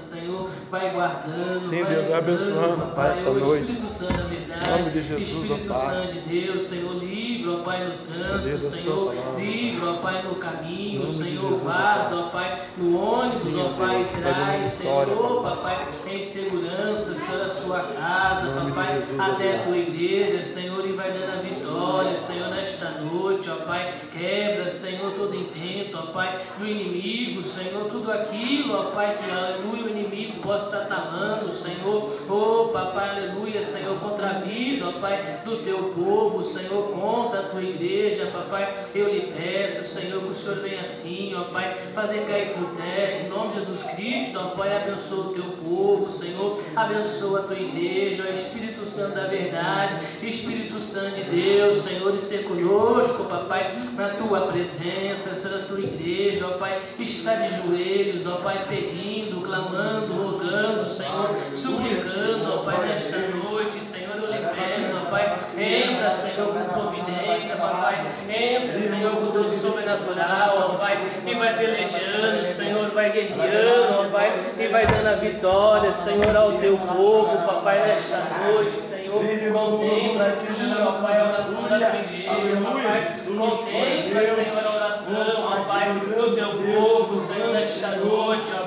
Senhor, vai guardando. Sim, Deus vai abençoando, Pai, essa noite. Em nome de Jesus, ó Pai. Espírito Santo de Deus, Senhor, livra, ó Pai, no trânsito, Senhor, livra, ó Pai, no caminho, Senhor, guarda, ó Pai, no ônibus, ó Pai, traz, Senhor, papai, em segurança, Senhor, a sua casa, papai, até a tua igreja, Senhor, e vai dando a vitória, Senhor, nesta noite, ó Pai, quebra, Senhor, todo intento, ó Pai, do inimigo, Senhor, tudo aquilo, ó Pai, que o inimigo possa estar tramando, Senhor, oh papai, aleluia, Senhor, contra a vida, ó Pai, do teu povo, Senhor, contra a tua igreja, papai, eu lhe peço, Senhor, que o Senhor venha assim, ó Pai, fazer cair por terra, em nome de Jesus Cristo, ó Pai, abençoa o teu povo, Senhor, abençoa a tua igreja, ó Espírito Santo da verdade, Espírito Santo de Deus, Senhor, e ser conosco, papai, na tua presença, Senhor, a tua igreja, ó Pai, está de joelhos, ó Pai, pedindo, clamando, rogando, Senhor, suplicando, ó Pai, nesta noite, Senhor, eu lhe peço, ó Pai, entra, Senhor, com providência, papai, entra, Senhor, com doce sobrenatural, ó Pai, e vai pelejando, Senhor, vai guerreando, ó Pai, e vai dando a vitória, Senhor, ao teu povo, papai, nesta noite, Senhor, contempla, Senhor, ó Pai, a oração da tua igreja, ó Pai, contempla, Senhor, a oração, ó Pai, do teu povo, Senhor, nesta noite, ó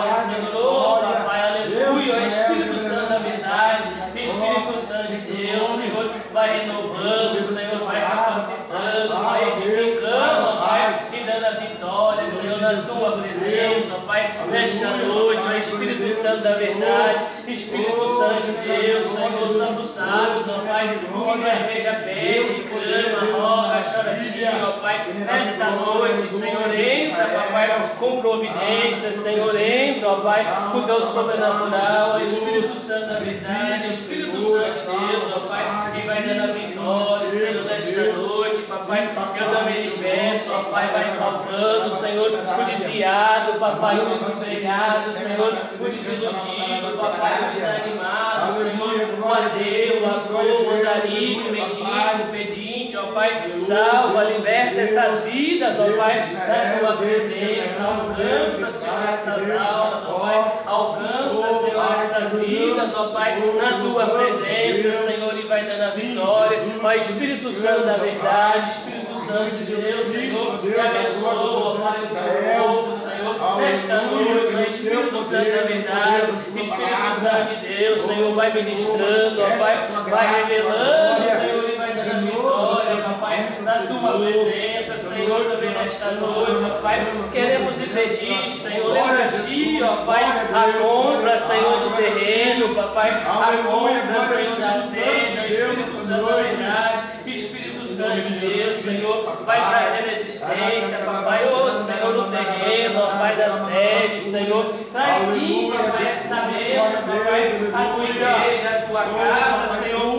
Senhor, ó Pai, aleluia, ó Espírito Santo da verdade, Espírito Santo de Deus, Senhor, vai renovando, Senhor, vai capacitando, vai edificando, ó Pai, e dando a vitória, Senhor, na tua presença, ó Pai, nesta noite, ó Espírito Santo da verdade, Espírito Santo de Deus, Senhor, Santo Sábado, ó Pai, que vermeja pede, clama, roga, chora ti, ó Pai, nesta noite, Senhor, entra, papai, com providência, Senhor, entra, ó Pai, com teu sobrenatural, ó Espírito Santo da verdade, Espírito Santo de Deus, ó Pai, que vai dando a vitória, Senhor, nesta noite, papai, eu também lhe peço, ó Pai, vai salvando, Senhor, o desviado, papai, o desempregado, Senhor, o desiludido, papai, o desanimado, Senhor, o ateu, o ator, o andarilho, o mendigo, o pedinte, ó Pai, salva, liberta essas vidas, ó Pai, da tua presença, alcança, Senhor, essas almas, ó Pai, alcança, Senhor, essas vidas, ó Pai, na tua presença, Senhor, e vai dando a vitória, ó Espírito Santo da verdade, Espírito Santo de Deus, Senhor, que abençoa, ó Pai, o teu povo, Senhor, nesta noite, ó Espírito Santo da verdade, Espírito Santo de Deus, Senhor, vai ministrando, ó Pai, vai revelando, Senhor, e vai dando a vitória, papai, na tua presença, Senhor, também nesta noite, ó Pai, queremos lhe pedir, Senhor, lembra ti, ó Pai, a compra, Senhor, do terreno, papai, a compra, Senhor, da sede, ó Espírito Santo da verdade, Espírito Santo de Deus, Senhor, vai trazer a existência, papai, ô Senhor, o terreno, ó Pai, da sede, Senhor, traz sim, papai, esta mesa, papai, a tua igreja, a tua casa, Senhor,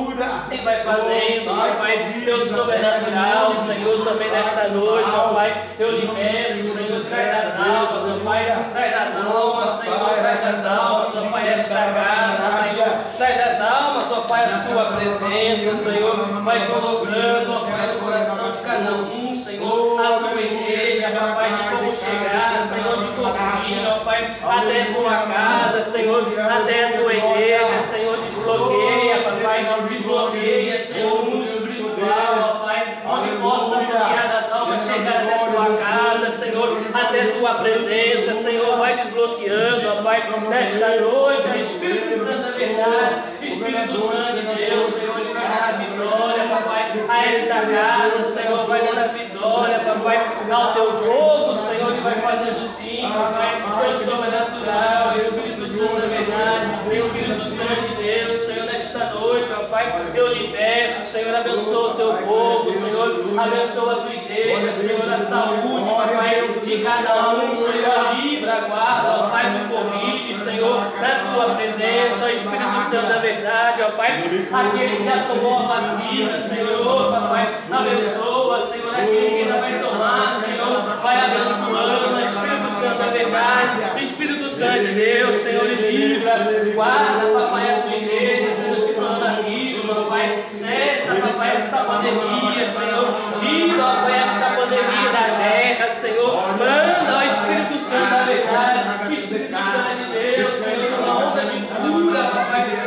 e vai fazendo, ó Pai, teu sobrenatural, Senhor, também nesta noite, ó Pai, eu lhe peço, Senhor, traz as almas, ó Pai, traz as almas, Senhor, traz as almas, ó Pai, esta casa, Senhor, traz as almas, ó Pai, a sua presença, Senhor, vai colocando, ó Pai, no coração de cada um, Senhor, a tua igreja, ó Pai, de como chegar, Senhor, de como ir, ó Pai, até a tua casa, Senhor, até a tua igreja, Senhor, desbloqueia, papai, desbloqueia, Senhor, o mundo espiritual, ó Pai, onde possa bloquear das almas chegar até a tua casa, Senhor, até a tua presença, Senhor, vai desbloqueando, ó Pai, nesta noite, o Espírito Santo da verdade, Espírito Santo de Deus, Senhor, ele vai dar a vitória, papai, a esta casa, Senhor, vai dar a vitória, papai, ao teu povo, Senhor, ele vai fazendo sim, papai, teu sobrenatural, Espírito Santo da verdade, Espírito Santo de Deus, Senhor, nesta noite, ó Pai, eu lhe peço, Senhor, abençoa o teu povo, Senhor, abençoa a tua igreja, Senhor, a saúde, papai, de cada um, Senhor, livra, guarda, ó Pai, do Covid, Senhor, na tua presença, ó Espírito Santo da verdade, ó Pai, aquele que já tomou a vacina, Senhor, papai, abençoa, Senhor, aquele que ainda vai tomar, Senhor, vai abençoando, Espírito Santo da verdade, Espírito Santo de Deus, Senhor, livra, guarda, papai, a tua igreja, Senhor, de coronavírus, ó Pai, cessa, papai, esta pandemia, Senhor, tira, ó Pai, esta pandemia da terra, Senhor, manda, ó Espírito Santo da verdade, pecados.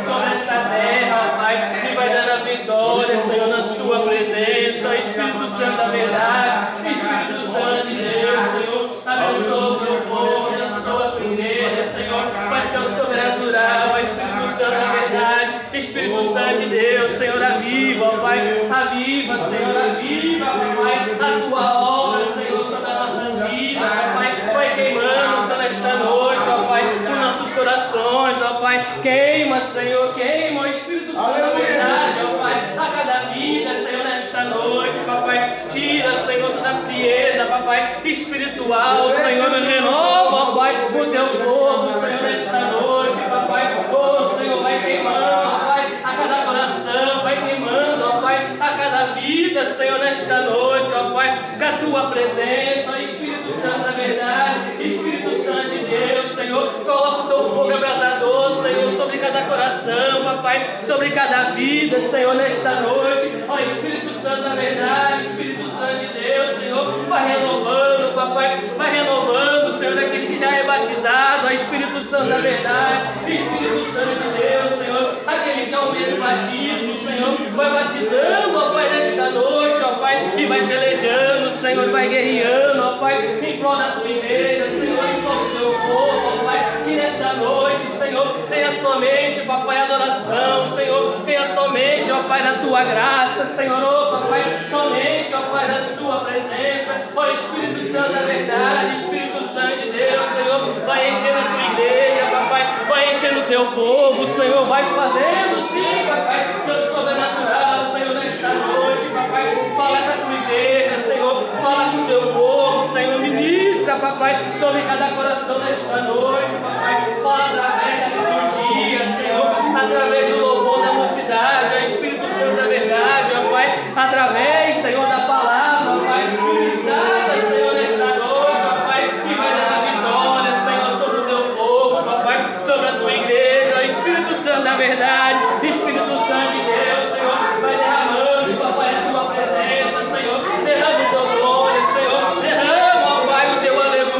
Sobre esta terra, Pai, que vai dando a vitória, Senhor, na sua presença, Espírito Santo da verdade, Espírito Santo de Deus, Senhor, abençoa o meu povo, abençoa a sua igreja, Senhor, faz teu sobrenatural, Espírito Santo da verdade, Espírito Santo de Deus, Senhor, aviva, Pai, aviva, Senhor, aviva, Pai, a tua obra, Senhor, sobre as nossas vidas, Pai, vai queimando, Senhor, nesta noite, ó Pai, os nossos corações, ó Pai, queima, Senhor, queima o Espírito Santo da verdade, ó Pai, a cada vida, Senhor, nesta noite, papai, tira, Senhor, toda a frieza, papai, espiritual, Senhor, renova, Pai, o teu povo, Senhor, nesta noite, papai, oh, Senhor, vai queimando, Pai, a cada coração, vai queimando, ó Pai, a cada vida, Senhor, nesta noite, ó Pai, com a tua presença, Espírito Santo da verdade, Espírito Santo de Deus, Senhor, coloca o teu fogo abrasador, Senhor, sobre cada coração, papai, sobre cada vida, Senhor, nesta noite, ó Espírito Santo da verdade, Espírito Santo de Deus, Senhor, vai renovando, papai, vai renovando, Senhor, daquele que já é batizado, ó Espírito Santo da verdade, Espírito Santo de Deus, Senhor, aquele que é o mesmo batismo, Senhor, vai batizando, ó Pai, nesta noite, ó Pai, e vai pelejando, Senhor, vai guerreando, ó Pai, em prol da tua igreja, Senhor, em prol do teu povo, ó Pai, e nessa noite, Senhor, tenha somente, papai, adoração, Senhor, tenha somente, ó Pai, da tua graça, Senhor, ó Papai, somente, ó Pai, da sua presença, ó Espírito Santo da verdade, Espírito Santo de Deus, Senhor, vai enchendo a tua igreja, papai, vai enchendo o teu povo, Senhor, vai fazendo, sim, papai, teu sobrenatural, Senhor, nesta noite, papai, fala com a tua igreja, Senhor, fala com o teu povo, Senhor, ministra, papai, sobre cada coração nesta noite, papai, fala através da liturgia, Senhor, através do louvor da mocidade, ó Espírito Santo da verdade, ó Pai, através, Senhor, da palavra, ó Pai, ministrada, Senhor, nesta noite, ó Pai, e vai dar a vitória, Senhor, sobre o teu povo, ó Pai, sobre a tua igreja, ó Espírito Santo da verdade, Espírito Santo de Deus, Senhor, vai derramando, ó Pai, a tua presença, Senhor, derrama o teu glória, Senhor, derrama, ó Pai, o teu aleluia, ó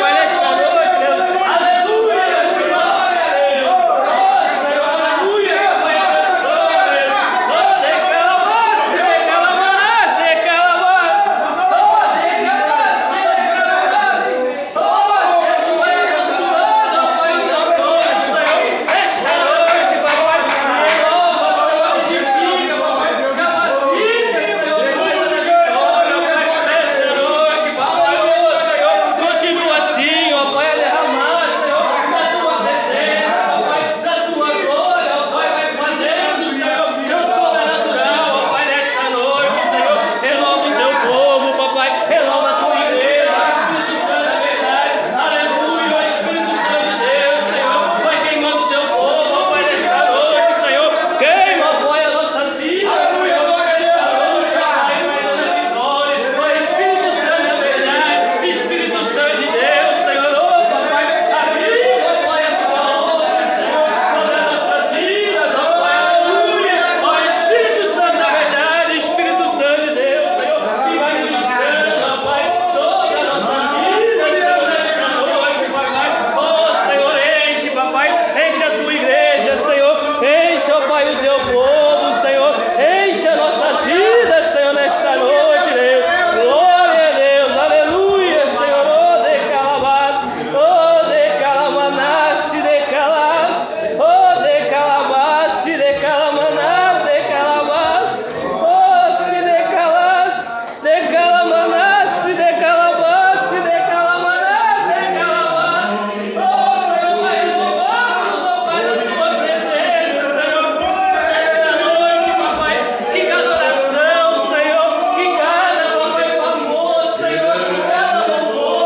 Pai, nesta noite, Deus, aleluia, glória, Deus, oh, Senhor, aleluia, Pai, aleluia, oh, decalabás, oh, Deus, vai abençoando, ó Pai, o teu povo, Senhor, nesta noite, papai, renova, Senhor, edifica, papai, capacita, Senhor, faz a vitória, ó Pai, nesta noite, papai, ô, Senhor, continua assim, ó Pai, a derramar, Senhor, da tua presença, papai, da tua glória, ó Pai, vai fazendo, Senhor, teu sobrenatural, ó Pai, nesta noite, Senhor, renova o teu povo, papai, renova a tua igreja, Espírito Santo da verdade, aleluia, ó Espírito Santo de Deus, Senhor, vai queimando o teu povo, ó Pai, nesta noite, Senhor, queima, ó Pai, a nossa vida, aleluia, glória a Deus, aleluia, Pai, vai dando a vitória, ó Espírito Santo da verdade, Espírito Santo de Deus, Senhor, ô papai, aviva, ó Pai, a tua obra, Senhor, sobre as nossas vidas, ó Pai, aleluia, ó Espírito Santo da verdade, Espírito Santo de Deus, Senhor, e vai ministrando, ó Pai, sobre a nossa vida, Senhor, nesta noite, papai, ó Senhor, enche, papai, enche a tua igreja, Senhor, enche, ó Pai, o teu povo, Senhor, enche a nossa vida, Senhor, nesta noite, Deus, glória a Deus, aleluia, Senhor, ô decalabás, ô decalamanás, se decalás, ô decalabás, se decalamanás, decalabás, ô se decalás, decalamanás, se decalabás, se decalamanás, decalabás, ô Senhor, vai renovando, ó Pai, na tua presença, Senhor, nesta noite, papai, que cada oração, Senhor, que cada, papai, clamor, Senhor, que cada louvor, papai, venha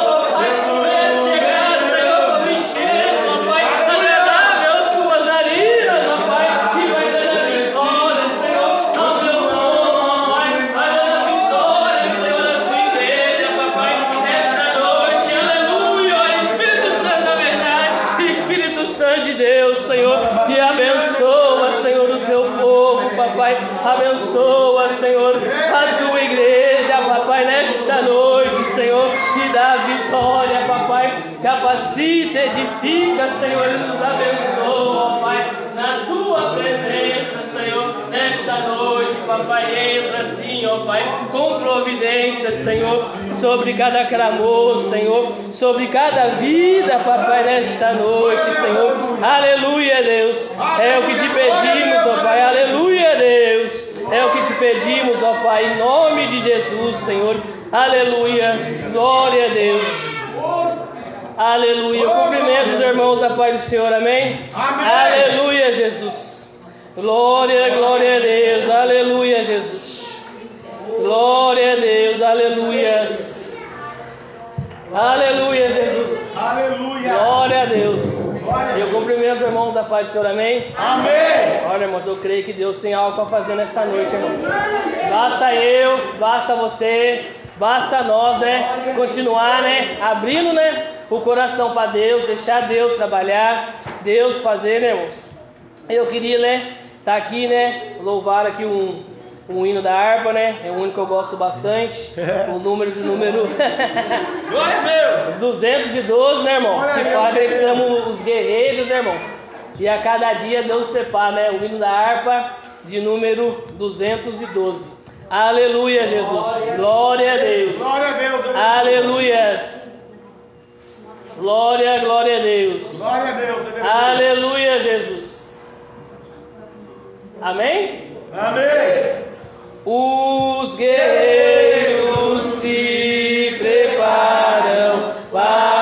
chegar, Senhor, para encher, ó Pai, agradável as tuas narinas, ó Pai, e vai dando a vitória, Senhor, ao meu povo, ó Pai, vai dando a vitória, Senhor, na tua igreja, papai, nesta noite, aleluia, ó Espírito Santo da verdade, Espírito Santo de Deus, Senhor, e abençoa, Senhor, o teu povo, papai, abençoa, Senhor, a tua igreja, papai, nesta noite, Senhor, e dá vitória, papai, capacita, edifica, Senhor, e nos abençoa, ó Pai, na Tua presença, Senhor, nesta noite, Papai, entra assim, ó Pai, com providência, Senhor, sobre cada clamor, Senhor, sobre cada vida, Papai, nesta noite, Senhor, aleluia, Deus, é o que te pedimos, ó Pai, aleluia, Deus, é o que te pedimos, ó Pai, em nome de Jesus, Senhor, aleluia, glória a Deus. Aleluia, eu cumprimento os irmãos da paz do Senhor, amém? Amém? Aleluia, Jesus. Glória, glória a Deus, aleluia, Jesus. Glória a Deus, aleluia. Aleluia, Jesus. Aleluia. Glória a Deus. Eu cumprimento os irmãos da paz do Senhor, amém? Amém. Olha, irmãos, eu creio que Deus tem algo para fazer nesta noite, irmãos. Basta eu, basta você, basta nós, né? Continuar, né? Abrindo, né? O coração para Deus, deixar Deus trabalhar, Deus fazer, né, irmãos? Eu queria, né, estar aqui, né, louvar aqui um hino da harpa, né? É um hino que eu gosto bastante, o número... Glória a Deus! 212, né, irmão? Que fala que somos os guerreiros, né, irmãos? E a cada dia Deus prepara, né, o hino da harpa de número 212. Aleluia, Jesus! Glória a Deus! Glória a Deus! Aleluias! Glória, glória a Deus. Glória a Deus. Aleluia, Jesus. Amém? Amém. Os guerreiros se preparam para...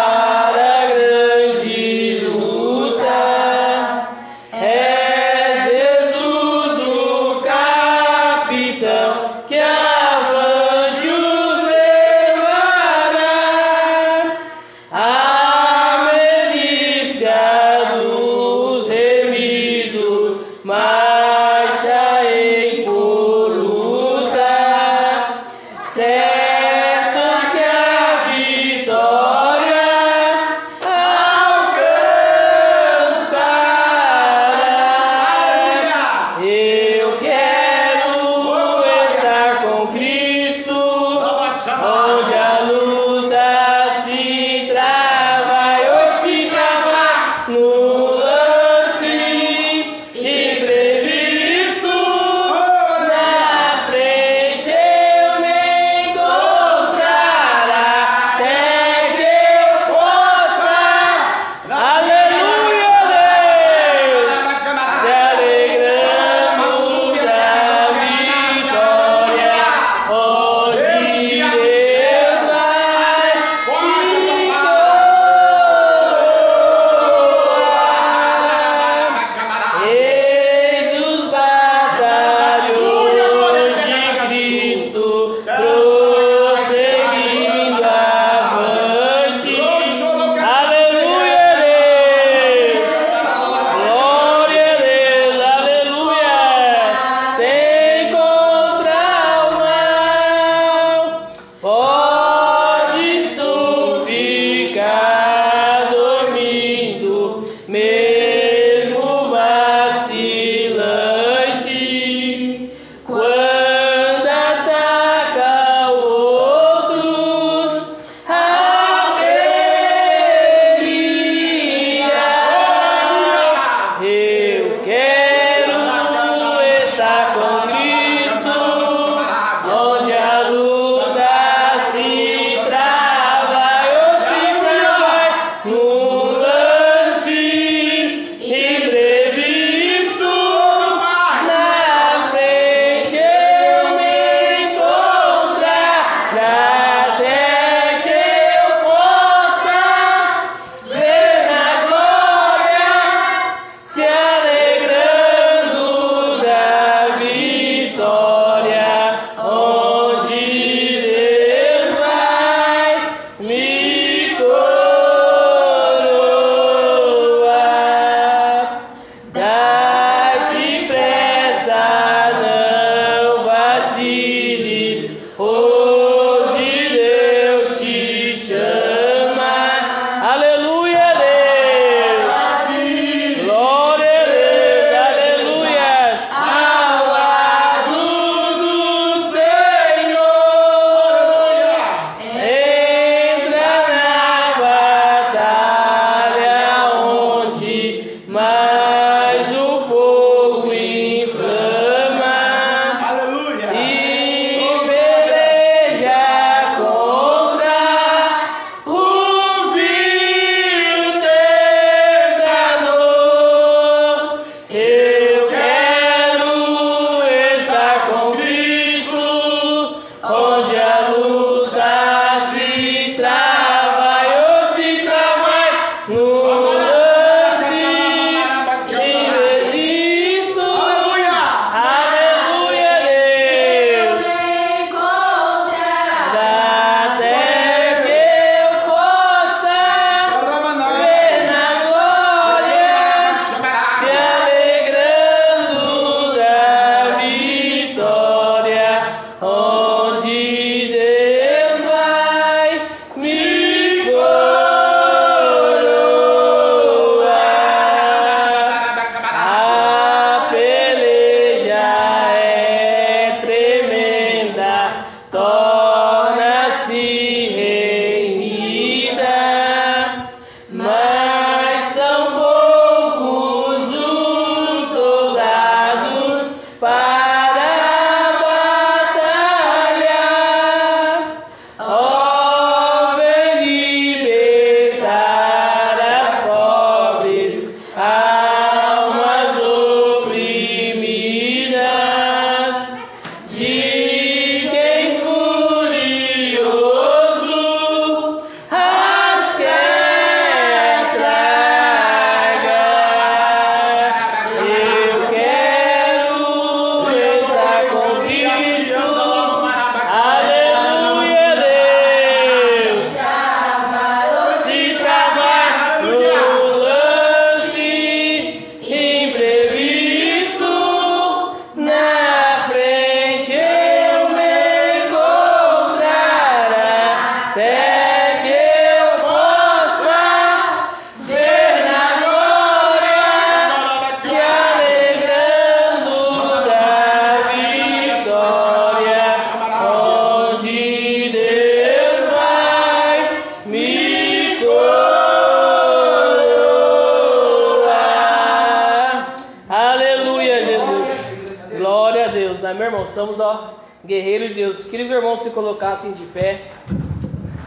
né, meu irmão? Somos, ó, guerreiros de Deus. Queria que os irmãos se colocassem de pé.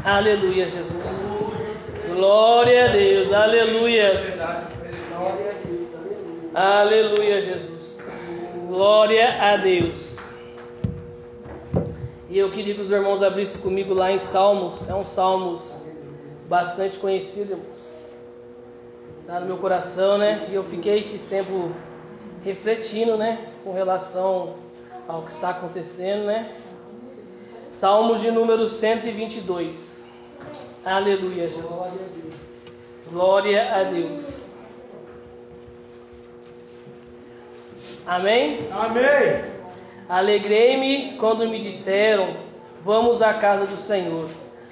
Aleluia, Jesus. Glória a Deus. Aleluia. Aleluia, Jesus. Glória a Deus. E eu queria que os irmãos abrissem comigo lá em Salmos. É um Salmos bastante conhecido, irmãos. Tá no meu coração, né? E eu fiquei esse tempo refletindo, né, com relação ao que está acontecendo, né? Salmos de número 122. Aleluia, Jesus. Glória a Deus. Amém? Amém. Alegrei-me quando me disseram: vamos à casa do Senhor.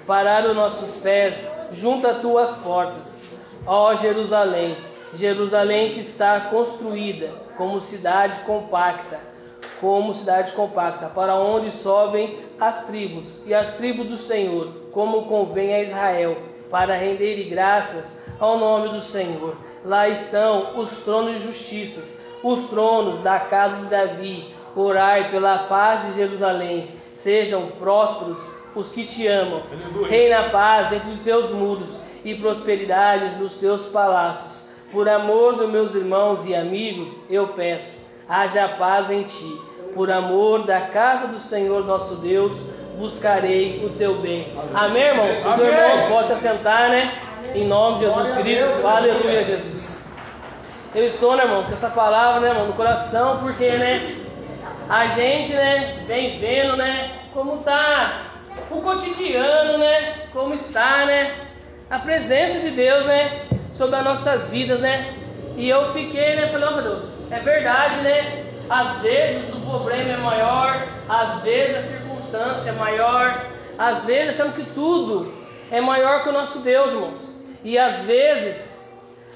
Pararam nossos pés junto às tuas portas. Ó Jerusalém, Jerusalém que está construída como cidade compacta, para onde sobem as tribos e as tribos do Senhor, como convém a Israel, para renderem graças ao nome do Senhor. Lá estão os tronos de justiça, os tronos da casa de Davi. Orai pela paz de Jerusalém. Sejam prósperos os que te amam. Reina a paz entre os teus muros e prosperidades nos teus palácios. Por amor dos meus irmãos e amigos, eu peço, haja paz em ti. Por amor da casa do Senhor nosso Deus, buscarei o teu bem. Amém, irmãos? Os irmãos podem se assentar, né? Em nome de Jesus Cristo. Aleluia, Jesus. Eu estou, né, irmão, com essa palavra, né, irmão, no coração, porque, né, a gente, né, vem vendo, né, como tá o cotidiano, né, como está, né, a presença de Deus, né, sobre as nossas vidas, né. E eu fiquei, né, falei, nossa, Deus, é verdade, né, às vezes o problema é maior, às vezes a circunstância é maior, às vezes achamos que tudo é maior que o nosso Deus, irmãos. E às vezes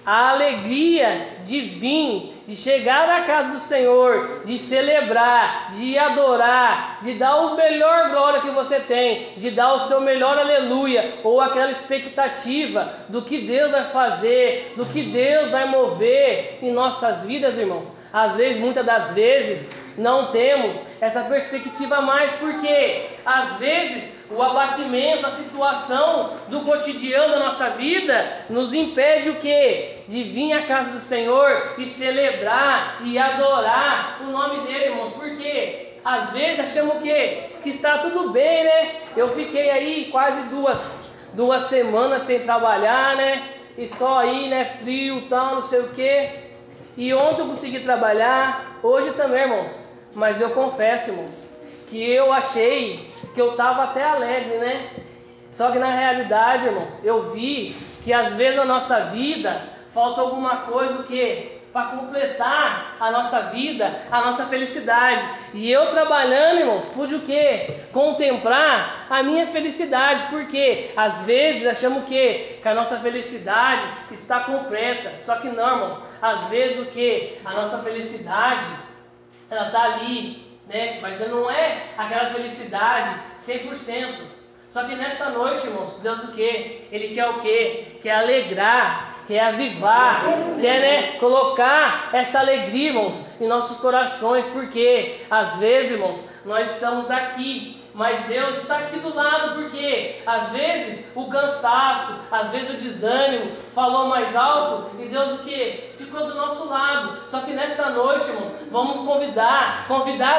a alegria de vir, de chegar à casa do Senhor, de celebrar, de adorar, de dar o melhor glória que você tem, de dar o seu melhor aleluia, ou aquela expectativa do que Deus vai fazer, do que Deus vai mover em nossas vidas, irmãos. Às vezes, muitas das vezes, não temos essa perspectiva mais, porque às vezes o abatimento, a situação do cotidiano da nossa vida nos impede o quê? De vir à casa do Senhor e celebrar e adorar o nome dele, irmãos. Por quê? Às vezes achamos o quê? Que está tudo bem, né? Eu fiquei aí quase duas semanas sem trabalhar, né? E só aí, né? Frio, tal, não sei o quê. E ontem eu consegui trabalhar, hoje também, irmãos. Mas eu confesso, irmãos, que eu achei que eu estava até alegre, né? Só que na realidade, irmãos, eu vi que às vezes na nossa vida falta alguma coisa, o quê? Para completar a nossa vida, a nossa felicidade. E eu trabalhando, irmãos, pude o quê? Contemplar a minha felicidade, porque às vezes achamos o quê? Que a nossa felicidade está completa. Só que não, irmãos, às vezes o quê? A nossa felicidade, ela está ali, né? Mas não é aquela felicidade 100%. Só que nessa noite, irmãos, Deus o quê? Ele quer o quê? Quer alegrar, quer avivar, quer, né, colocar essa alegria, irmãos, em nossos corações. Porque às vezes, irmãos, nós estamos aqui, mas Deus está aqui do lado, porque às vezes o cansaço, às vezes o desânimo falou mais alto, e Deus o quê? Ficou do nosso lado. Só que nesta noite, irmãos, vamos convidar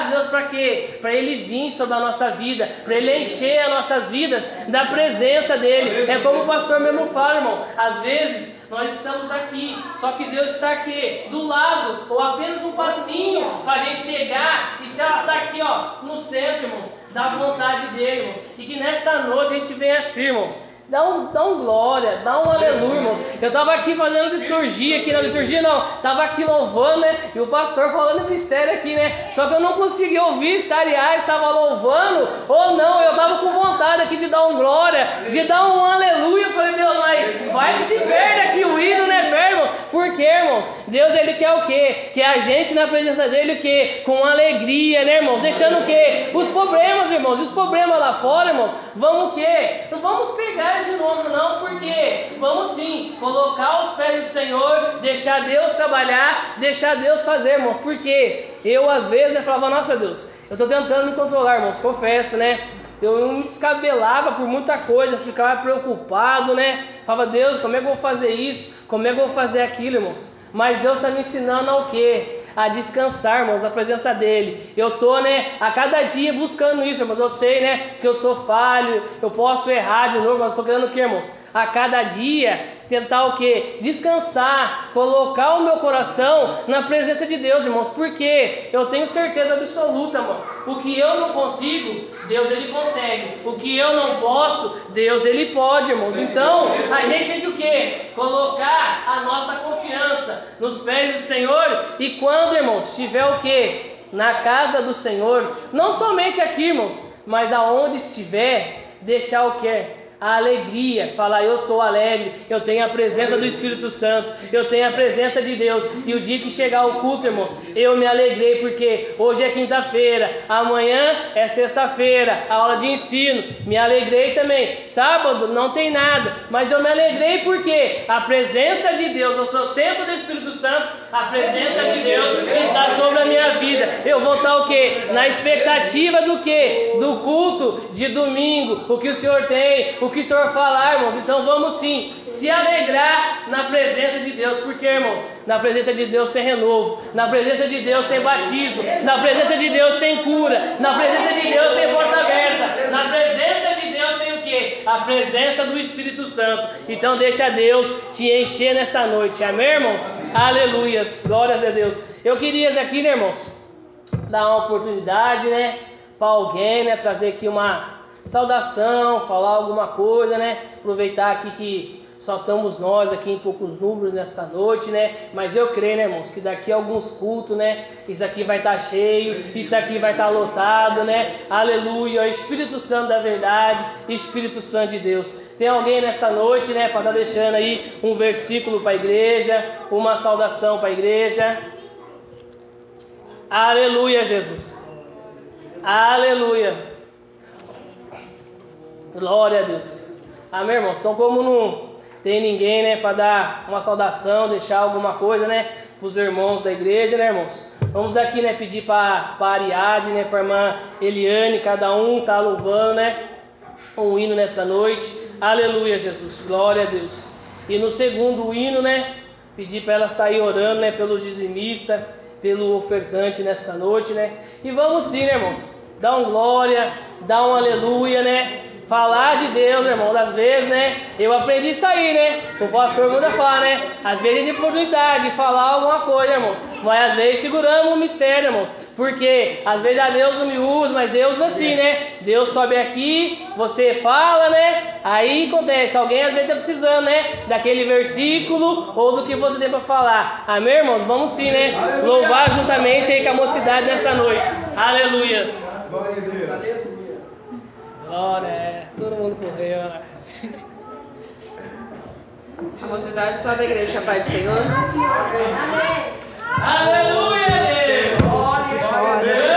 Deus para quê? Para Ele vir sobre a nossa vida, para Ele encher as nossas vidas da presença dEle. É como o pastor mesmo fala, irmão, às vezes nós estamos aqui, só que Deus está aqui, do lado, ou apenas um passinho para a gente chegar e já está aqui, ó, no centro, irmãos, da vontade dele, irmãos. E que nesta noite a gente venha assim, irmãos, dá um glória, dá um aleluia, irmãos. Eu estava aqui fazendo liturgia, aqui na liturgia não, estava aqui louvando, né, e o pastor falando mistério aqui, né, só que eu não consegui ouvir se aliás estava louvando ou não. Eu estava com vontade aqui de dar um glória, de dar um aleluia. Eu falei, Deus, mas vai que se perde aqui o hino, né, perde, irmão. Por quê, irmãos? Deus, ele quer o quê? Que a gente na presença dele o quê? Com alegria, né, irmãos? Deixando o quê? Os problemas, irmãos, os problemas lá fora, irmãos, vamos o quê? Não vamos pegar de novo, não, porque vamos sim colocar os pés do Senhor, deixar Deus trabalhar, deixar Deus fazer, irmãos, porque Eu, às vezes, falava, nossa Deus, eu estou tentando me controlar, irmãos, confesso, né? Eu me descabelava por muita coisa, ficava preocupado, né? Falava, Deus, como é que eu vou fazer isso? Como é que eu vou fazer aquilo, irmãos? Mas Deus está me ensinando ao quê? A descansar, irmãos, a presença dele. Eu estou, né, a cada dia buscando isso, irmãos. Eu sei, né, que eu sou falho, eu posso errar de novo, mas estou querendo o quê, irmãos? A cada dia tentar o quê? Descansar, colocar o meu coração na presença de Deus, irmãos, porque eu tenho certeza absoluta, mano. O que eu não consigo, Deus ele consegue. O que eu não posso, Deus ele pode, irmãos. Então, a gente tem que o quê? Colocar a nossa confiança nos pés do Senhor. E quando, irmãos, tiver o quê? Na casa do Senhor, não somente aqui, irmãos, mas aonde estiver, deixar o quê? A alegria, falar eu estou alegre, eu tenho a presença do Espírito Santo, eu tenho a presença de Deus. E o dia que chegar o culto, irmãos, eu me alegrei, porque hoje é quinta-feira, amanhã é sexta-feira, a aula de ensino, me alegrei também. Sábado não tem nada, mas eu me alegrei porque a presença de Deus, eu sou o tempo do Espírito Santo, a presença de Deus está sobre a minha vida. Eu vou estar o quê? Na expectativa do quê? Do culto de domingo, o que o Senhor tem, o que o Senhor falar, irmãos. Então vamos sim se alegrar na presença de Deus, porque, irmãos, na presença de Deus tem renovo, na presença de Deus tem batismo, na presença de Deus tem cura, na presença de Deus tem porta aberta, na presença de Deus tem o quê? A presença do Espírito Santo. Então deixa Deus te encher nesta noite, amém, irmãos? Aleluias, glórias a Deus. Eu queria aqui, né, irmãos, dar uma oportunidade, né, para alguém, né, trazer aqui uma saudação, falar alguma coisa, né? Aproveitar aqui que só estamos nós aqui em poucos números nesta noite, né? Mas eu creio, né, irmãos, que daqui a alguns cultos, né? Isso aqui vai estar cheio, isso aqui vai estar lotado, né? Aleluia, Espírito Santo da verdade, Espírito Santo de Deus. Tem alguém nesta noite, né? Para estar deixando aí um versículo para a igreja, uma saudação para a igreja. Aleluia, Jesus. Aleluia. Glória a Deus. Amém, irmãos? Então, como não tem ninguém, né, para dar uma saudação, deixar alguma coisa, né, para os irmãos da igreja, né, irmãos? Vamos aqui, né, pedir para a Ariadne, né, para a irmã Eliane, cada um está louvando, né, um hino nesta noite. Aleluia, Jesus. Glória a Deus. E no segundo hino, né, pedir para elas estar aí orando, né, pelo dizimista, pelo ofertante nesta noite, né. E vamos sim, né, irmãos? Dá um glória, dá um aleluia, né? Falar de Deus, irmão, às vezes, né? Eu aprendi isso aí, né? O pastor muda fala, né? Às vezes a gente tem oportunidade de falar alguma coisa, irmãos. Mas às vezes seguramos o mistério, irmãos. Porque às vezes a Deus não me usa, mas Deus assim, né? Deus sobe aqui, você fala, né? Aí acontece, alguém às vezes está precisando, né? Daquele versículo ou do que você tem para falar. Amém, irmãos? Vamos sim, né? Louvar juntamente aí com a mocidade nesta noite. Aleluias. Glória a Deus. Glória, é. Todo mundo correu, né? A mocidade só da igreja, Pai do Senhor. Amém. Aleluia, Deus. Glória a Deus.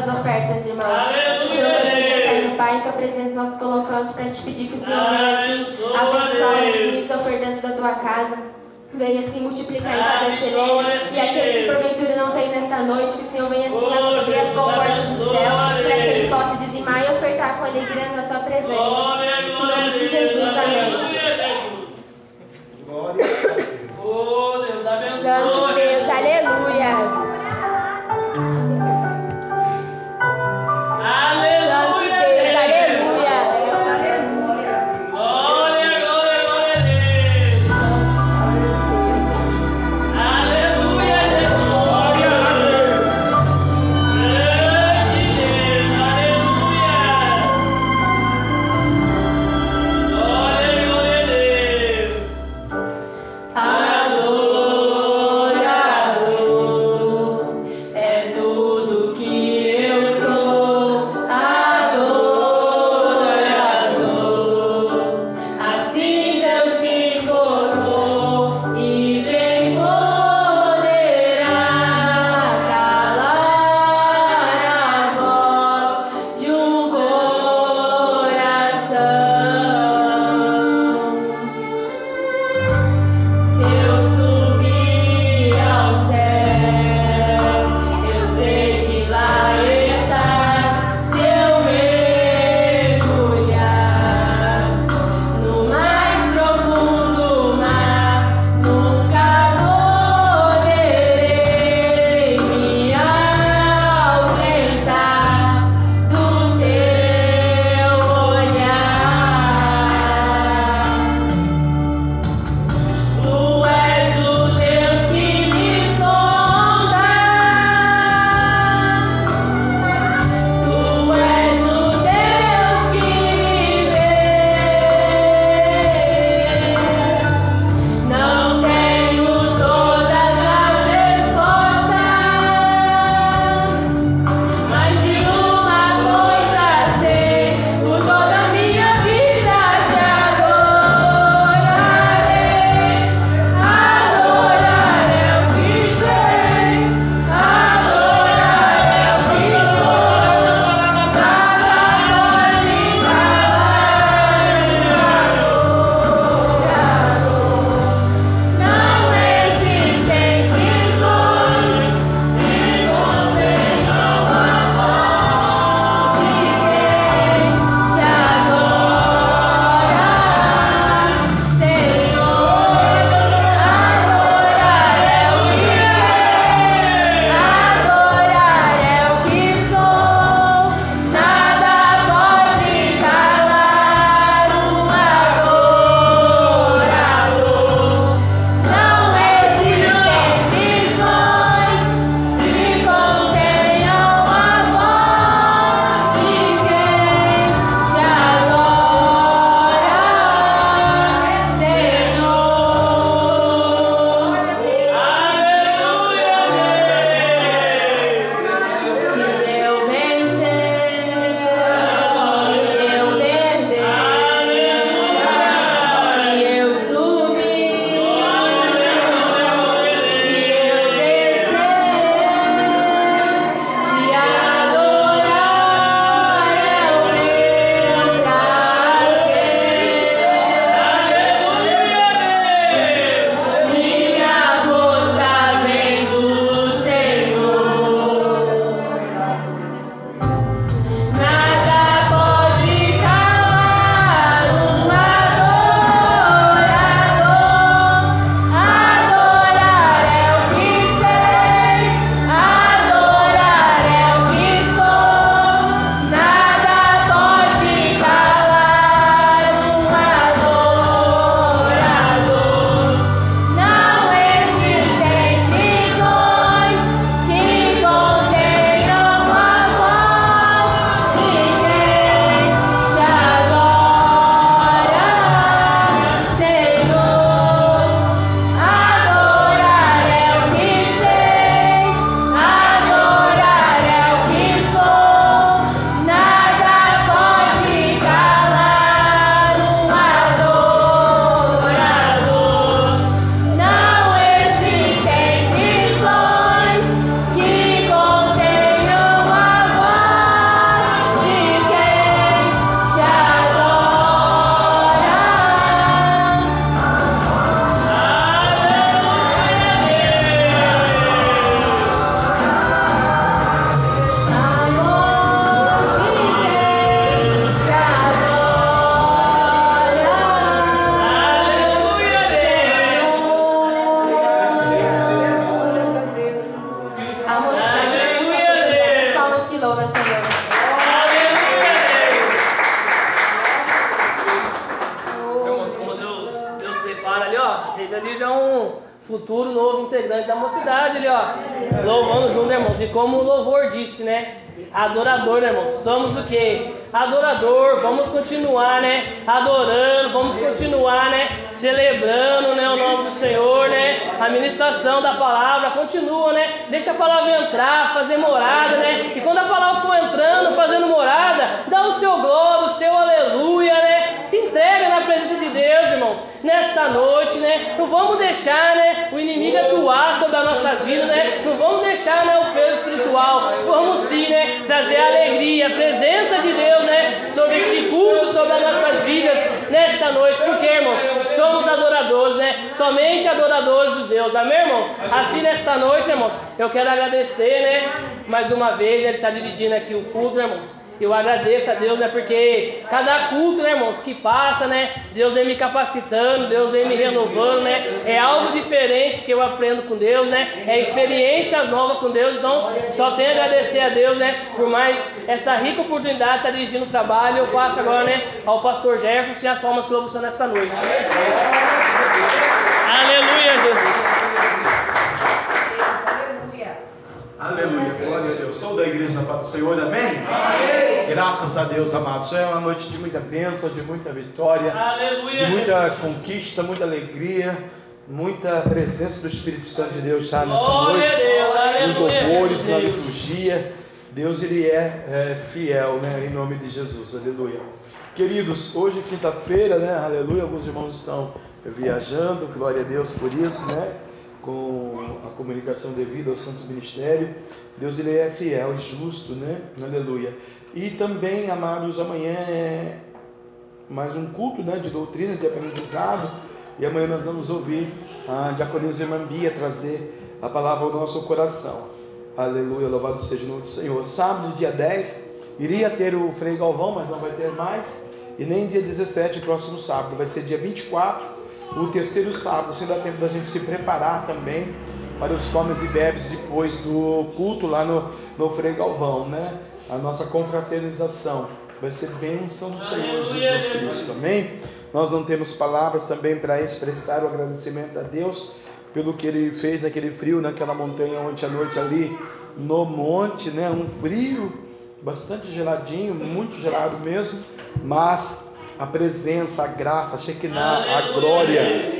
as ofertas, irmãos. Aleluia. Senhor Deus eterno Pai, em tua presença nós colocamos para te pedir que o Senhor venha assim abençoar os filhos ofertantes da tua casa, venha assim multiplicar em cada celeiro, e aquele que porventura não tem nesta noite, que o Senhor venha assim abrir as comportas do céu, para que ele possa dizimar e ofertar com alegria na tua presença. Em nome de Jesus, amém. Glória a Deus. Oh, Deus abençoe. Santo Deus, aleluia. Santo Deus, aleluia. Aleluia. Glória, glória, glória a Deus. Aleluia, Jesus. Glória a Deus. Grande Deus, aleluia. a mostrar que palmas que louva o Senhor. Aleluia a Deus. Como Deus prepara ali, ó. Teve ali já um futuro novo integrante da mocidade ali, ó. Louvando junto, né, irmãos? E como o louvor disse, né? Adorador, né, irmãos? Somos o quê? Adorador. Vamos continuar, né? Adorando, vamos continuar, né? Celebrando, né? O nome do Senhor, né? A ministração da palavra continua, né? Deixa a palavra entrar, fazer morada, né? E quando a palavra for entrando, fazendo morada, dá o seu glória, o seu aleluia, né? Se entrega na presença de Deus, irmãos. Nesta noite, né? Não vamos deixar, né? O inimigo atuar sobre as nossas vidas, né? Não vamos deixar, né? O peso espiritual. Vamos sim, né? Trazer a alegria, a presença de Deus, né? Sobre este culto, sobre as nossas vidas nesta noite. Porque, irmãos, somos adoradores, né? Somente adoradores de Deus. Amém, irmãos? Assim, nesta noite, irmãos, eu quero agradecer, né? Mais uma vez, né? Ele está dirigindo aqui o culto, né, irmãos? Eu agradeço a Deus, né, porque cada culto, né, irmãos, que passa, né, Deus vem me capacitando, Deus vem me renovando, né, é algo diferente que eu aprendo com Deus, né, é experiências novas com Deus, então só tenho a agradecer a Deus, né, por mais essa rica oportunidade de estar dirigindo o trabalho. Eu passo agora, né, ao pastor Jefferson e as palmas que louvam nesta noite. Aleluia, Jesus. Aleluia, glória a Deus. Sou da igreja da paz do Senhor, amém? Amém. Graças a Deus, amados. É uma noite de muita bênção, de muita vitória, aleluia, de muita conquista, muita alegria, muita presença do Espírito Santo de Deus já nessa noite. Nos louvores, na liturgia. Deus, Ele é fiel, né? Em nome de Jesus, aleluia. Queridos, hoje é quinta-feira, né? Aleluia. Alguns irmãos estão viajando, glória a Deus por isso, né? Com a comunicação devida ao Santo Ministério. Deus, Ele é fiel, justo, né? Aleluia. E também, amados, amanhã é mais um culto, né, de doutrina, de aprendizado. E amanhã nós vamos ouvir a Jaconeza de Mambia trazer a palavra ao nosso coração. Aleluia, louvado seja o nome do Senhor. Sábado, dia 10, iria ter o Frei Galvão, mas não vai ter mais. E nem dia 17, próximo sábado. Vai ser dia 24. O terceiro sábado, se dá tempo da gente se preparar também para os comes e bebes depois do culto lá no Frei Galvão, né? A nossa confraternização vai ser bênção do Senhor Jesus Cristo, amém? Nós não temos palavras também para expressar o agradecimento a Deus pelo que Ele fez naquele frio, naquela montanha ontem à noite ali no monte, né? Um frio bastante geladinho, muito gelado mesmo, mas a presença, a graça, a Shekinah, a glória,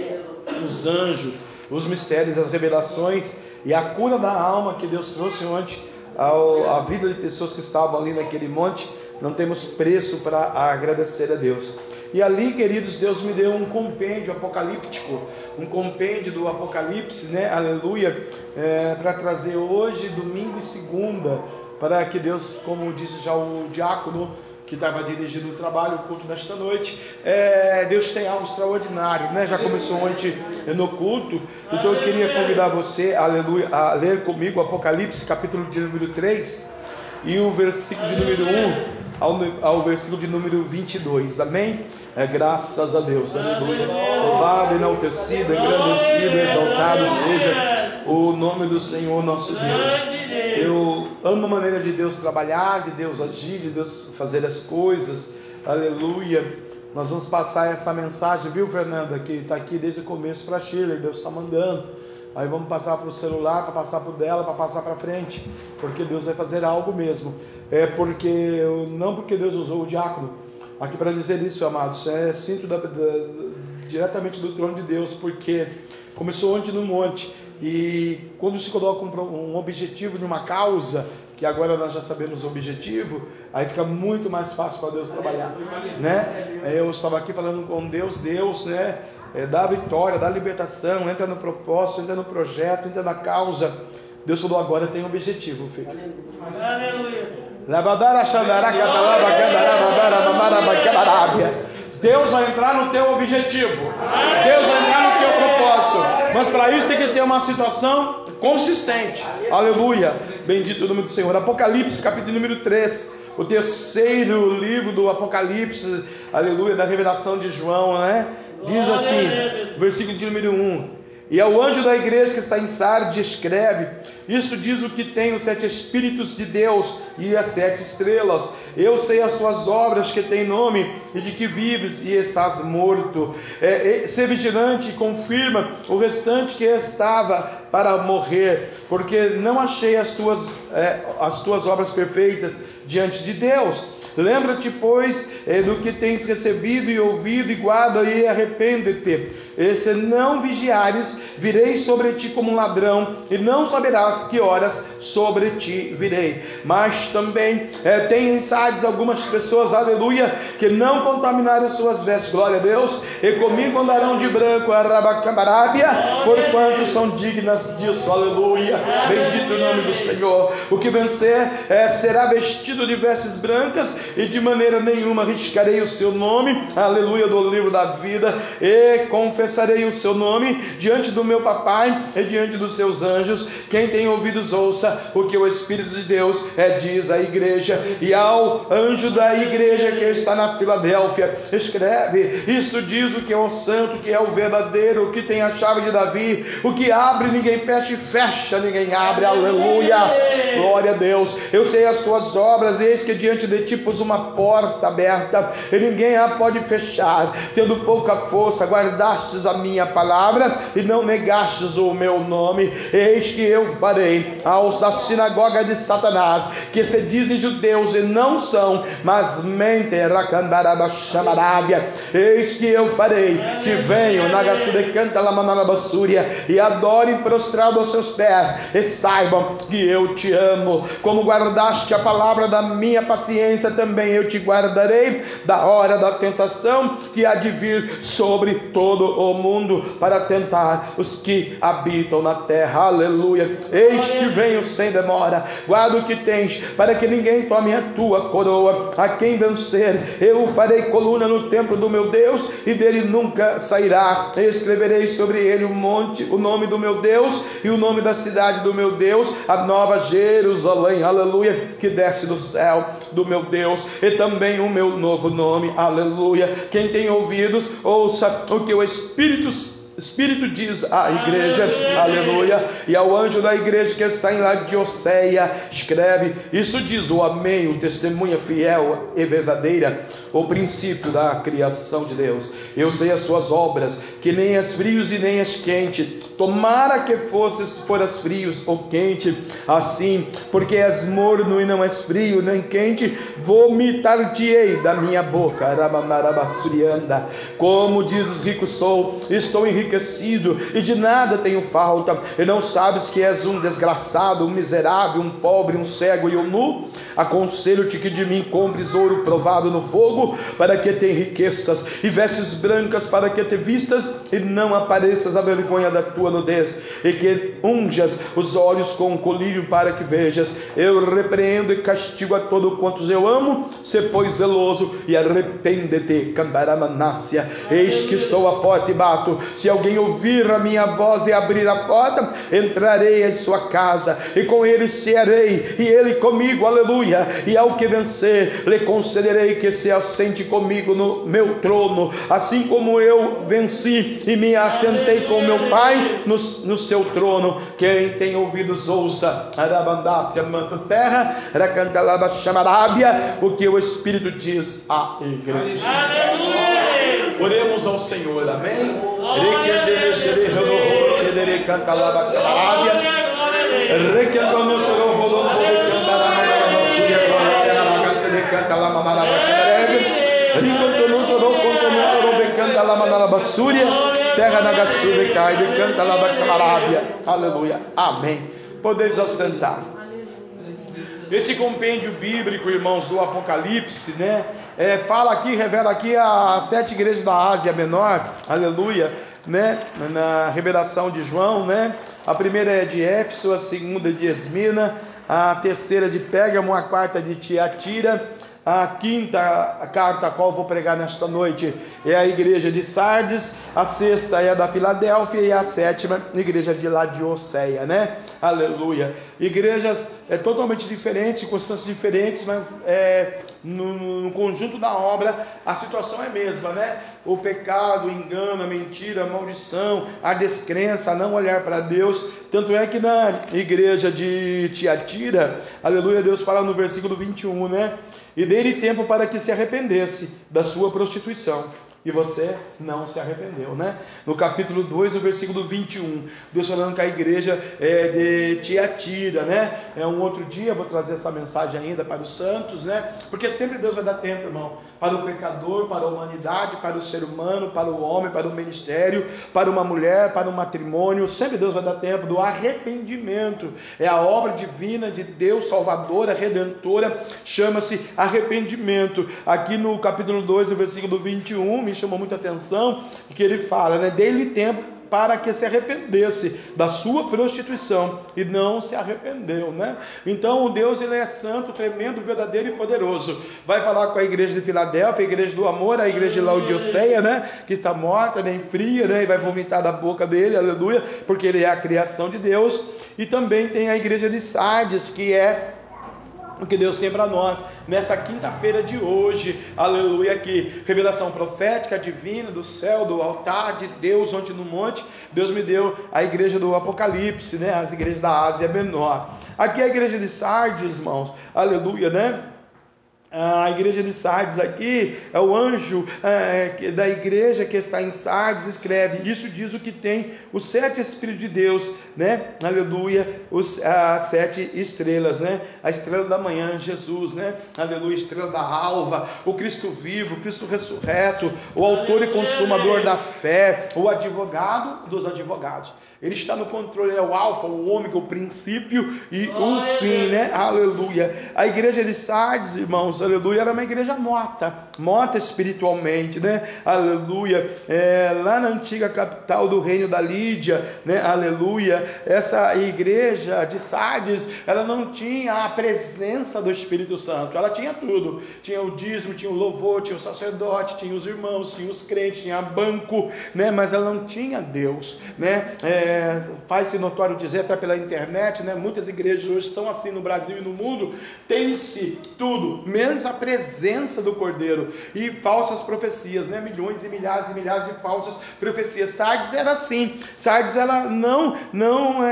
os anjos, os mistérios, as revelações e a cura da alma que Deus trouxe ontem à vida de pessoas que estavam ali naquele monte. Não temos preço para agradecer a Deus. E ali, queridos, Deus me deu um compêndio apocalíptico, um compêndio do Apocalipse, né? Aleluia, para trazer hoje, domingo e segunda, para que Deus, como disse já o diácono, que estava dirigindo o trabalho, o culto desta noite, Deus tem algo extraordinário, né? Já começou ontem no culto, então eu queria convidar você, aleluia, a ler comigo Apocalipse, capítulo de número 3, e o versículo de número 1 ao versículo de número 22, amém? Graças a Deus, aleluia, louvado, enaltecido, engrandecido, exaltado seja o nome do Senhor nosso Deus. Eu amo a maneira de Deus trabalhar, de Deus agir, de Deus fazer as coisas, aleluia. Nós vamos passar essa mensagem, viu, Fernanda, que está aqui desde o começo para a Sheila, e Deus está mandando. Aí vamos passar para o celular, para passar para o dela, para passar para frente, porque Deus vai fazer algo mesmo. Não porque Deus usou o diácono aqui para dizer isso, amados, é cinto diretamente do trono de Deus, porque começou ontem no monte. E quando se coloca um objetivo de uma causa, que agora nós já sabemos o objetivo, aí fica muito mais fácil para Deus trabalhar, né? Eu estava aqui falando com Deus, né? Dá a vitória, dá a libertação, entra no propósito, entra no projeto, entra na causa. Deus falou, agora tem um objetivo, filho. Deus vai entrar no teu objetivo, Deus vai entrar no teu propósito, mas para isso tem que ter uma situação consistente, aleluia, bendito o nome do Senhor. Apocalipse, capítulo número 3, o terceiro livro do Apocalipse, aleluia, da revelação de João, né? Diz assim, versículo de número 1, E ao anjo da igreja que está em Sardes escreve: isto diz o que tem os sete Espíritos de Deus e as sete estrelas. Eu sei as tuas obras, que tem nome, e de que vives e estás morto. Ser vigilante, e confirma o restante que estava para morrer, porque não achei as tuas obras perfeitas diante de Deus. Lembra-te, pois, do que tens recebido e ouvido, e guarda e arrepende-te. E se não vigiares, virei sobre ti como um ladrão, e não saberás que horas sobre ti virei. Mas também tem em Sardes algumas pessoas, aleluia, que não contaminaram suas vestes, glória a Deus, e comigo andarão de branco, arabacabarábia, porquanto são dignas disso, aleluia, bendito o nome do Senhor. O que vencer será vestido de vestes brancas, e de maneira nenhuma riscarei o seu nome, aleluia, do livro da vida, e confessarei o seu nome diante do meu Papai e diante dos seus anjos. Quem tem ouvidos, ouça o que o Espírito de Deus diz à igreja. E ao anjo da igreja que está na Filadélfia escreve: isto diz o que é o santo, que é o verdadeiro, o que tem a chave de Davi, o que abre ninguém fecha, e fecha ninguém abre, aleluia, glória a Deus. Eu sei as tuas obras, eis que diante de ti pus uma porta aberta, e ninguém a pode fechar. Tendo pouca força, guardastes a minha palavra, e não negastes o meu nome. Eis que eu farei aos da sinagoga de Satanás, que se dizem judeus e não são, mas mentem, eis que eu farei que venham e adorem prostrado aos seus pés, e saibam que eu te amo. Como guardaste a palavra da minha paciência, também eu te guardarei da hora da tentação que há de vir sobre todo o mundo, para tentar os que habitam na terra, aleluia. Eis que venho sem demora, guarda o que tens, para que ninguém tome a tua coroa. A quem vencer, eu farei coluna no templo do meu Deus, e dele nunca sairá. Escreverei sobre ele o monte, o nome do meu Deus, e o nome da cidade do meu Deus, a nova Jerusalém, aleluia, que desce do céu do meu Deus, e também o meu novo nome, aleluia. Quem tem ouvidos, ouça o que o Espírito diz à igreja, aleluia. E ao anjo da igreja que está em Laodiceia escreve: isso diz o Amém, o testemunha fiel e verdadeira, o princípio da criação de Deus. Eu sei as tuas obras, que nem és frios e nem és quente. Tomara que foras frios ou quente, assim, porque és morno e não és frio nem quente, vomitar-te-ei da minha boca. Como dizes, rico sou, estou enriquecido e de nada tenho falta, e não sabes que és um desgraçado, um miserável, um pobre, um cego e um nu? Aconselho-te que de mim compres ouro provado no fogo, para que te enriqueças, e vestes brancas, para que te vistas e não apareças a vergonha da tua nudez, e que unjas os olhos com um colírio, para que vejas. Eu repreendo e castigo a todo quantos eu amo. Se pois zeloso e arrepende-te. Cambaramanássia, eis que estou à porta e bato. Se alguém ouvir a minha voz e abrir a porta, entrarei em sua casa, e com ele cearei, e ele comigo, aleluia. E ao que vencer, lhe concederei que se assente comigo no meu trono, assim como eu venci e me assentei com meu Pai no seu trono. Quem tem ouvidos, ouça. Arabandácia, manto terra, Racantalaba, chamarábia, o que o Espírito diz à igreja. Aleluia. Oremos ao Senhor, amém. Aleluia, amém. Podemos assentar. Esse compêndio bíblico, irmãos, do Apocalipse, né? Fala aqui, revela aqui as sete igrejas da Ásia Menor, aleluia, né? Na revelação de João, né? A primeira é de Éfeso, a segunda é de Esmina, a terceira de Pérgamo, a quarta de Tiatira, a quinta carta a qual vou pregar nesta noite é a igreja de Sardes, a sexta é a da Filadélfia, e a sétima, a igreja de Laodiceia, né? Aleluia. Igrejas totalmente diferentes, circunstâncias diferentes, mas no conjunto da obra a situação é a mesma, né? o pecado, o engano, a mentira, a maldição, a descrença, a não olhar para Deus. Tanto é que na igreja de Tiatira, aleluia, Deus fala no versículo 21, né? E dei-lhe tempo para que se arrependesse da sua prostituição. E você não se arrependeu, né? No capítulo 2, no versículo 21, Deus falando com a igreja de Tiatira, né? Um outro dia eu vou trazer essa mensagem ainda para os santos, né? Porque sempre Deus vai dar tempo, irmão, para o pecador, para a humanidade, para o ser humano, para o homem, para o ministério, para uma mulher, para um matrimônio. Sempre Deus vai dar tempo do arrependimento. É a obra divina de Deus, salvadora, redentora, chama-se arrependimento. Aqui no capítulo 2, no versículo 21, me chamou muita atenção, que ele fala, né? Dei-lhe tempo para que se arrependesse da sua prostituição, e não se arrependeu, né? Então o Deus, ele é santo, tremendo, verdadeiro e poderoso. Vai falar com a igreja de Filadélfia, a igreja do amor, a igreja de Laodiceia, né? Que está morta, nem fria, né? E vai vomitar da boca dele, aleluia, porque ele é a criação de Deus. E também tem a igreja de Sardes, que é o que Deus tem para nós nessa quinta-feira de hoje, aleluia, aqui, revelação profética, divina, do céu, do altar, de Deus, ontem no monte, Deus me deu a igreja do Apocalipse, né, as igrejas da Ásia Menor. Aqui a igreja de Sardes, irmãos, aleluia, né? A igreja de Sardes aqui, é o anjo da igreja que está em Sardes, escreve, isso diz o que tem os sete Espíritos de Deus, né, aleluia, as sete estrelas, né, a estrela da manhã, Jesus, né, aleluia, estrela da alva, o Cristo vivo, o Cristo ressurreto, o autor e consumador da fé, o advogado dos advogados. Ele está no controle, é o alfa, o ômega, o princípio e o fim, né? Aleluia. A igreja de Sardes, irmãos, aleluia, era uma igreja morta espiritualmente, né? Aleluia. Lá na antiga capital do reino da Lídia, né? Aleluia. Essa igreja de Sardes, ela não tinha a presença do Espírito Santo, ela tinha tudo. Tinha o dízimo, tinha o louvor, tinha o sacerdote, tinha os irmãos, tinha os crentes, tinha banco, né? Mas ela não tinha Deus, né? Faz-se notório dizer até pela internet, né? Muitas igrejas hoje estão assim no Brasil e no mundo, tem-se tudo, menos a presença do Cordeiro, e falsas profecias, né? Milhões e milhares de falsas profecias. Sardes era assim, Sardes ela não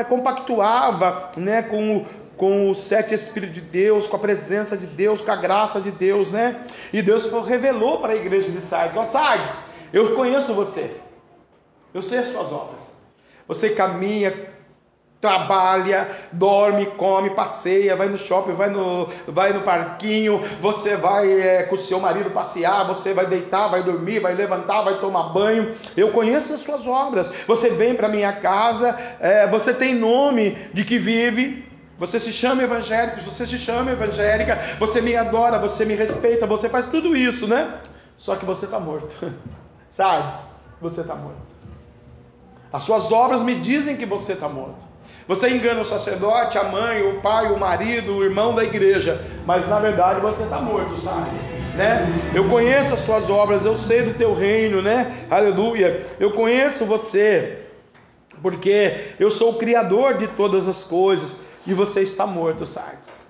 compactuava, né? com os sete Espíritos de Deus, com a presença de Deus, com a graça de Deus, né? E Deus revelou para a igreja de Sardes, ó Sardes, eu conheço você, eu sei as suas obras. Você caminha, trabalha, dorme, come, passeia, vai no shopping, vai no parquinho, você vai com o seu marido passear, você vai deitar, vai dormir, vai levantar, vai tomar banho. Eu conheço as suas obras. Você vem para minha casa, você tem nome de que vive. Você se chama evangélico, você se chama evangélica, você me adora, você me respeita, você faz tudo isso, né? Só que você está morto. Sabe? Você está morto. As suas obras me dizem que você está morto. Você engana o sacerdote, a mãe, o pai, o marido, o irmão da igreja, mas na verdade você está morto, sabe? Né? Eu conheço as tuas obras, eu sei do teu reino, né? Aleluia. Eu conheço você, porque eu sou o Criador de todas as coisas, e você está morto, Sardes.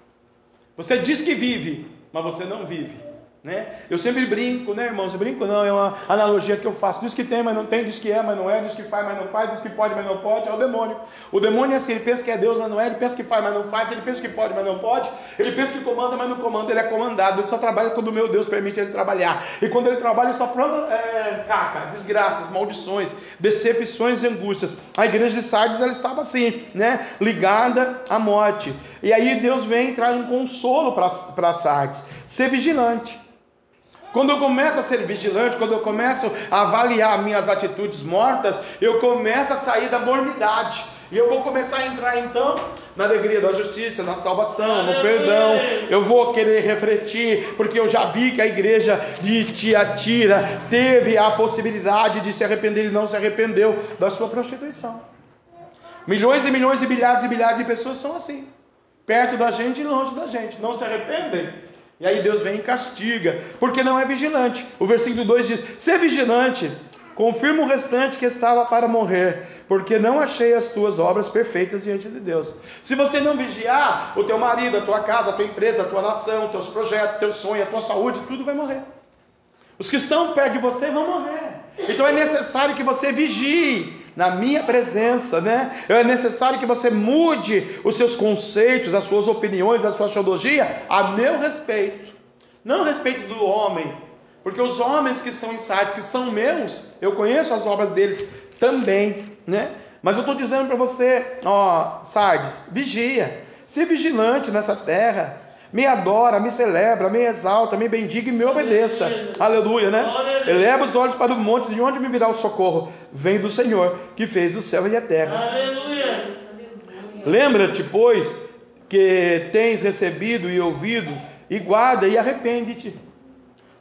Você diz que vive, mas você não vive. Né? Eu sempre brinco, né, irmãos? Eu brinco não, é uma analogia que eu faço. Diz que tem, mas não tem, diz que é, mas não é, diz que faz, mas não faz, diz que pode, mas não pode, é o demônio. O demônio é assim, ele pensa que é Deus, mas não é, ele pensa que faz, mas não faz, ele pensa que pode, mas não pode, ele pensa que comanda, mas não comanda, ele é comandado, ele só trabalha quando o meu Deus permite ele trabalhar. E quando ele trabalha, ele só planta caca, desgraças, maldições, decepções e angústias. A igreja de Sardes, ela estava assim, né? Ligada à morte. E aí Deus vem e traz um consolo para Sardes. Ser vigilante. Quando eu começo a ser vigilante, quando eu começo a avaliar minhas atitudes mortas, eu começo a sair da mornidade. E eu vou começar a entrar então na alegria da justiça, na salvação, no perdão. Eu vou querer refletir, porque eu já vi que a igreja de Tiatira teve a possibilidade de se arrepender e não se arrependeu da sua prostituição. Milhões e milhões e bilhares de pessoas são assim, perto da gente e longe da gente, não se arrependem. E aí Deus vem e castiga, porque não é vigilante. O versículo 2 diz, ser vigilante, confirma o restante que estava para morrer, porque não achei as tuas obras perfeitas diante de Deus. Se você não vigiar, o teu marido, a tua casa, a tua empresa, a tua nação, os teus projetos, teu sonho, a tua saúde, tudo vai morrer. Os que estão perto de você vão morrer. Então é necessário que você vigie na minha presença, né? É necessário que você mude os seus conceitos, as suas opiniões, a sua teologia a meu respeito, não a respeito do homem, porque os homens que estão em Sardes, que são meus, eu conheço as obras deles também, né? Mas eu estou dizendo para você, ó, Sardes, vigia, se vigilante nessa terra, me adora, me celebra, me exalta, me bendiga e me obedeça. Aleluia, né? Aleluia. Eleva os olhos para o monte, de onde me virá o socorro? Vem do Senhor, que fez o céu e a terra. Aleluia. Lembra-te, pois, que tens recebido e ouvido, e guarda e arrepende-te.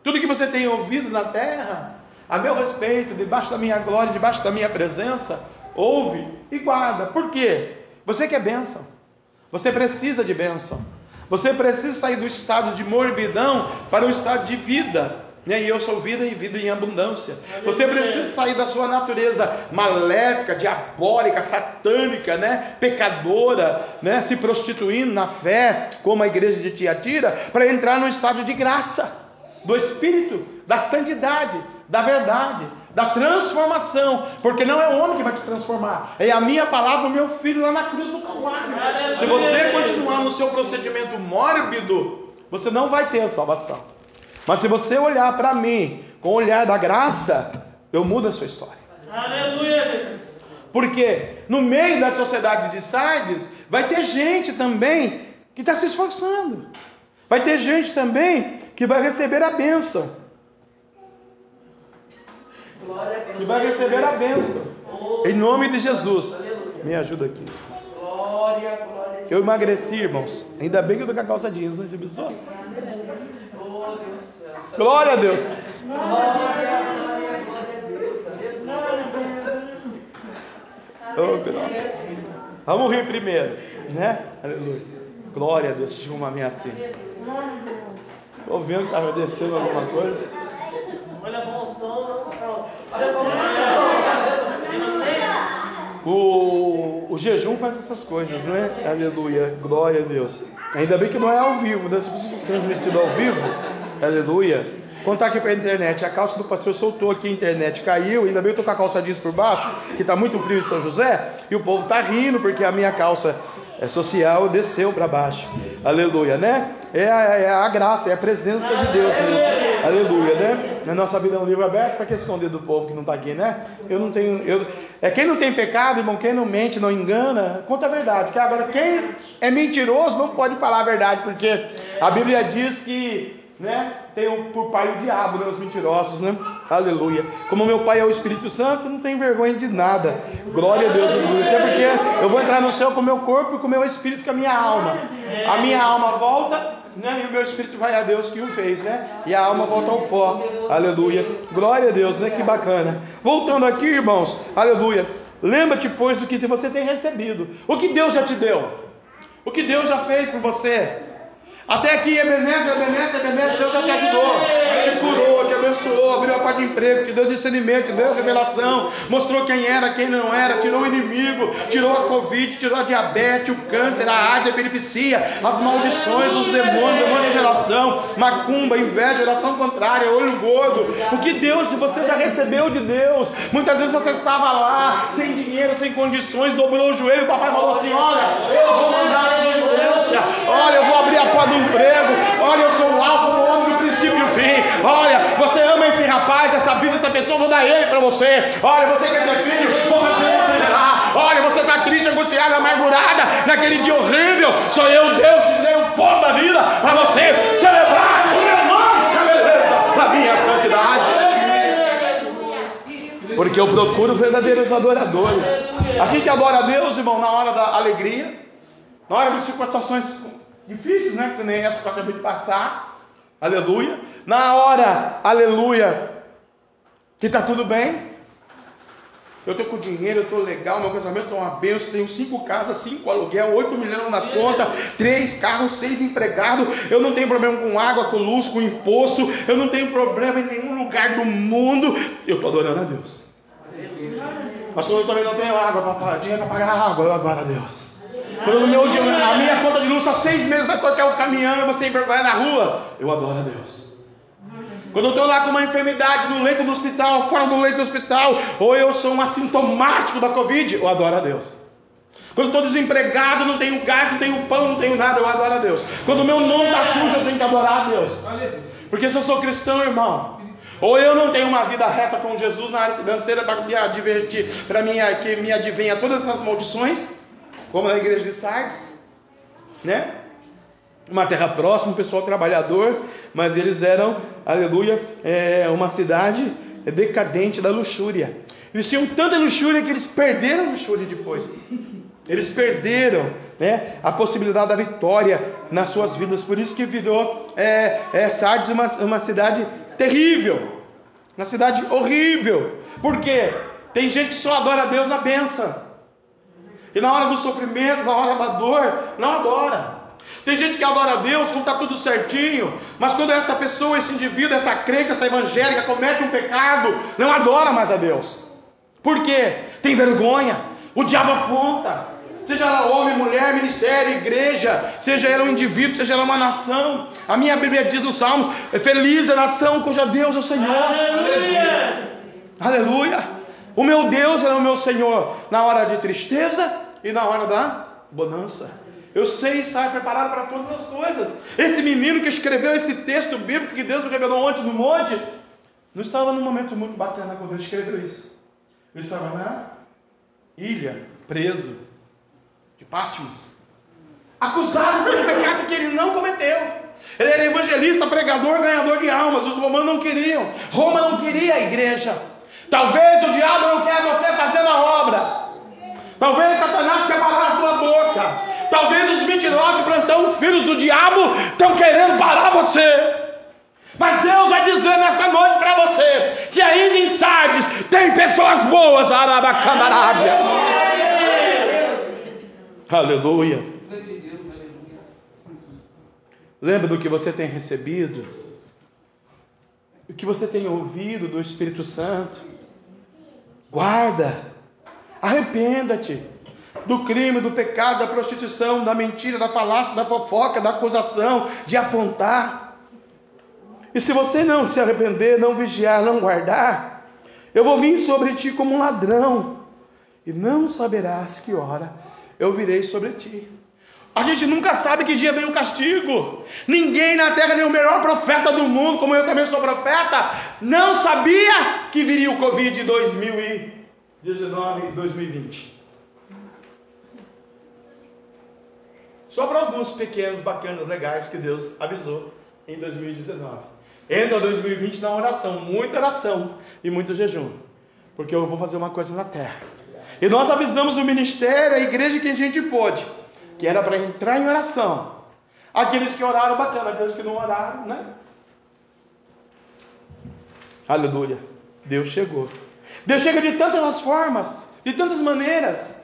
Tudo que você tem ouvido na terra, a meu respeito, debaixo da minha glória, debaixo da minha presença, ouve e guarda. Por quê? Você quer bênção, você precisa de bênção. Você precisa sair do estado de morbidão para um estado de vida, né? E eu sou vida e vida em abundância. Você precisa sair da sua natureza maléfica, diabólica, satânica, né? Pecadora, né? Se prostituindo na fé, como a igreja de Tiatira, para entrar num estado de graça, do Espírito, da santidade, da verdade, da transformação, porque não é o homem que vai te transformar, é a minha palavra, o meu filho lá na cruz do Calvário. Se você continuar no seu procedimento mórbido, você não vai ter a salvação, mas se você olhar para mim, com o olhar da graça, eu mudo a sua história. Aleluia. Porque no meio da sociedade de Sardes, vai ter gente também que está se esforçando, vai ter gente também que vai receber a bênção, que vai receber a bênção, em nome de Jesus. Me ajuda aqui. Eu emagreci, irmãos, ainda bem que eu tô com a calça jeans, né? Glória a Deus. Vamos rir primeiro, né? Aleluia. Glória a Deus. Deixa eu arrumar minha assim. Tô vendo que está descendo alguma coisa. Olha a função. O jejum faz essas coisas, né? Aleluia, glória a Deus. Ainda bem que não é ao vivo, né? Se você for transmitido ao vivo, aleluia. Contar aqui para a internet, a calça do pastor soltou aqui, a internet caiu, ainda bem que eu tô com a calça jeans por baixo, que está muito frio de São José, e o povo tá rindo porque a minha calça social desceu para baixo. Aleluia, né? É a graça, é a presença de Deus mesmo. Aleluia, né? A nossa vida é um livro aberto, para que esconder do povo que não está aqui, né? Quem não tem pecado, irmão, quem não mente, não engana, conta a verdade. Porque agora quem é mentiroso não pode falar a verdade, porque a Bíblia diz que, né, tem por pai o diabo, né, os mentirosos, né? Aleluia. Como meu pai é o Espírito Santo, eu não tenho vergonha de nada. Glória a Deus, aleluia. Até porque eu vou entrar no céu com o meu corpo e com o meu espírito, com a minha alma. A minha alma volta, né? E o meu espírito vai a Deus que o fez, né? E a alma volta ao pó. Aleluia. Glória a Deus, né? Que bacana. Voltando aqui, irmãos. Aleluia. Lembra-te, pois, do que você tem recebido. O que Deus já te deu. O que Deus já fez por você. Até aqui, Ebenezer, Deus já te ajudou, te curou, te abençoou, abriu a porta de emprego, te deu discernimento, te deu revelação, mostrou quem era, quem não era, tirou o inimigo, tirou a Covid, tirou a diabetes, o câncer, a AIDS, a epilepsia, as maldições, os demônios, demônio de geração, macumba, inveja, geração contrária, olho gordo. O que Deus, você já recebeu de Deus. Muitas vezes você estava lá, sem dinheiro, sem condições, dobrou o joelho, o papai falou assim: olha, eu vou mandar a providência, olha, eu vou abrir a porta do emprego, olha, eu sou o alfa, o homem do princípio e o fim, olha, você ama esse rapaz, essa vida, essa pessoa, vou dar ele para você, olha, você quer ter filho, vou fazer você gerar, olha, você está triste, angustiada, amargurada, naquele dia horrível, sou eu, Deus, que dei o fogo da vida para você celebrar o meu nome, na beleza, na minha santidade. Porque eu procuro verdadeiros adoradores. A gente adora a Deus, irmão, na hora da alegria, na hora das situações difíceis, né? Que nem essa que eu acabei de passar. Aleluia. Na hora, aleluia, que está tudo bem. Eu estou com dinheiro, eu estou legal, meu casamento é uma benção, tenho 5 casas, 5 aluguel, 8 milhões na conta, 3 carros, 6 empregados, eu não tenho problema com água, com luz, com imposto, eu não tenho problema em nenhum lugar do mundo. Eu estou adorando a Deus. Mas quando eu também não tenho água, dinheiro para pagar água, eu adoro a Deus. Quando a minha conta de luz está 6 meses na conta, eu caminhando, você envergonha na rua, eu adoro a Deus. Quando eu estou lá com uma enfermidade no leito do hospital, fora do leito do hospital, ou eu sou um assintomático da Covid, eu adoro a Deus. Quando estou desempregado, não tenho gás, não tenho pão, não tenho nada, eu adoro a Deus. Quando o meu nome está sujo, eu tenho que adorar a Deus. Porque se eu sou cristão, irmão, ou eu não tenho uma vida reta com Jesus na área financeira para me advertir, para que me adivinha todas essas maldições, como na igreja de Sardes, né? Uma terra próxima, um pessoal trabalhador, mas eles eram, aleluia, uma cidade decadente da luxúria. Eles tinham tanta luxúria que eles perderam a luxúria depois. Eles perderam, né, a possibilidade da vitória nas suas vidas. Por isso que virou Sardes uma cidade terrível, uma cidade horrível. Por quê? Tem gente que só adora a Deus na bênção. E na hora do sofrimento, na hora da dor, não adora. Tem gente que adora a Deus quando está tudo certinho, mas quando essa pessoa, esse indivíduo, essa crente, essa evangélica comete um pecado, não adora mais a Deus. Por quê? Tem vergonha. O diabo aponta, seja ela homem, mulher, ministério, igreja, seja ela um indivíduo, seja ela uma nação. A minha Bíblia diz nos Salmos: feliz a nação cujo Deus é o Senhor. Aleluia! Aleluia! O meu Deus é o meu Senhor na hora de tristeza e na hora da bonança. Eu sei estar preparado para todas as coisas. Esse menino que escreveu esse texto bíblico que Deus me revelou ontem no monte, não estava num momento muito bacana quando ele escreveu isso. Ele estava na ilha, preso, de Pátmos, acusado por um pecado que ele não cometeu. Ele era evangelista, pregador, ganhador de almas. Os romanos não queriam. Roma não queria a igreja. Talvez o diabo não quer você fazendo a obra. Talvez Satanás quer parar a tua boca. Talvez os mentirosos, plantão, filhos do diabo, estão querendo parar você. Mas Deus vai dizer nesta noite para você que ainda em Sardes tem pessoas boas. Arabacandarábia. Aleluia. Lembra do que você tem recebido, o que você tem ouvido do Espírito Santo. Guarda. Arrependa-te do crime, do pecado, da prostituição, da mentira, da falácia, da fofoca, da acusação, de apontar. E se você não se arrepender, não vigiar, não guardar, eu vou vir sobre ti como um ladrão, e não saberás que hora eu virei sobre ti. A gente nunca sabe que dia vem o castigo. Ninguém na terra, nem o melhor profeta do mundo, como eu também sou profeta, não sabia que viria o Covid em 2019 e 2020. Só para alguns pequenos, bacanas, legais que Deus avisou em 2019. Entra 2020 na oração, muita oração e muito jejum, porque eu vou fazer uma coisa na terra. E nós avisamos o ministério, a igreja, que a gente pôde, que era para entrar em oração. Aqueles que oraram, bacana. Aqueles que não oraram, né? Aleluia. Deus chegou. Deus chega de tantas formas, de tantas maneiras.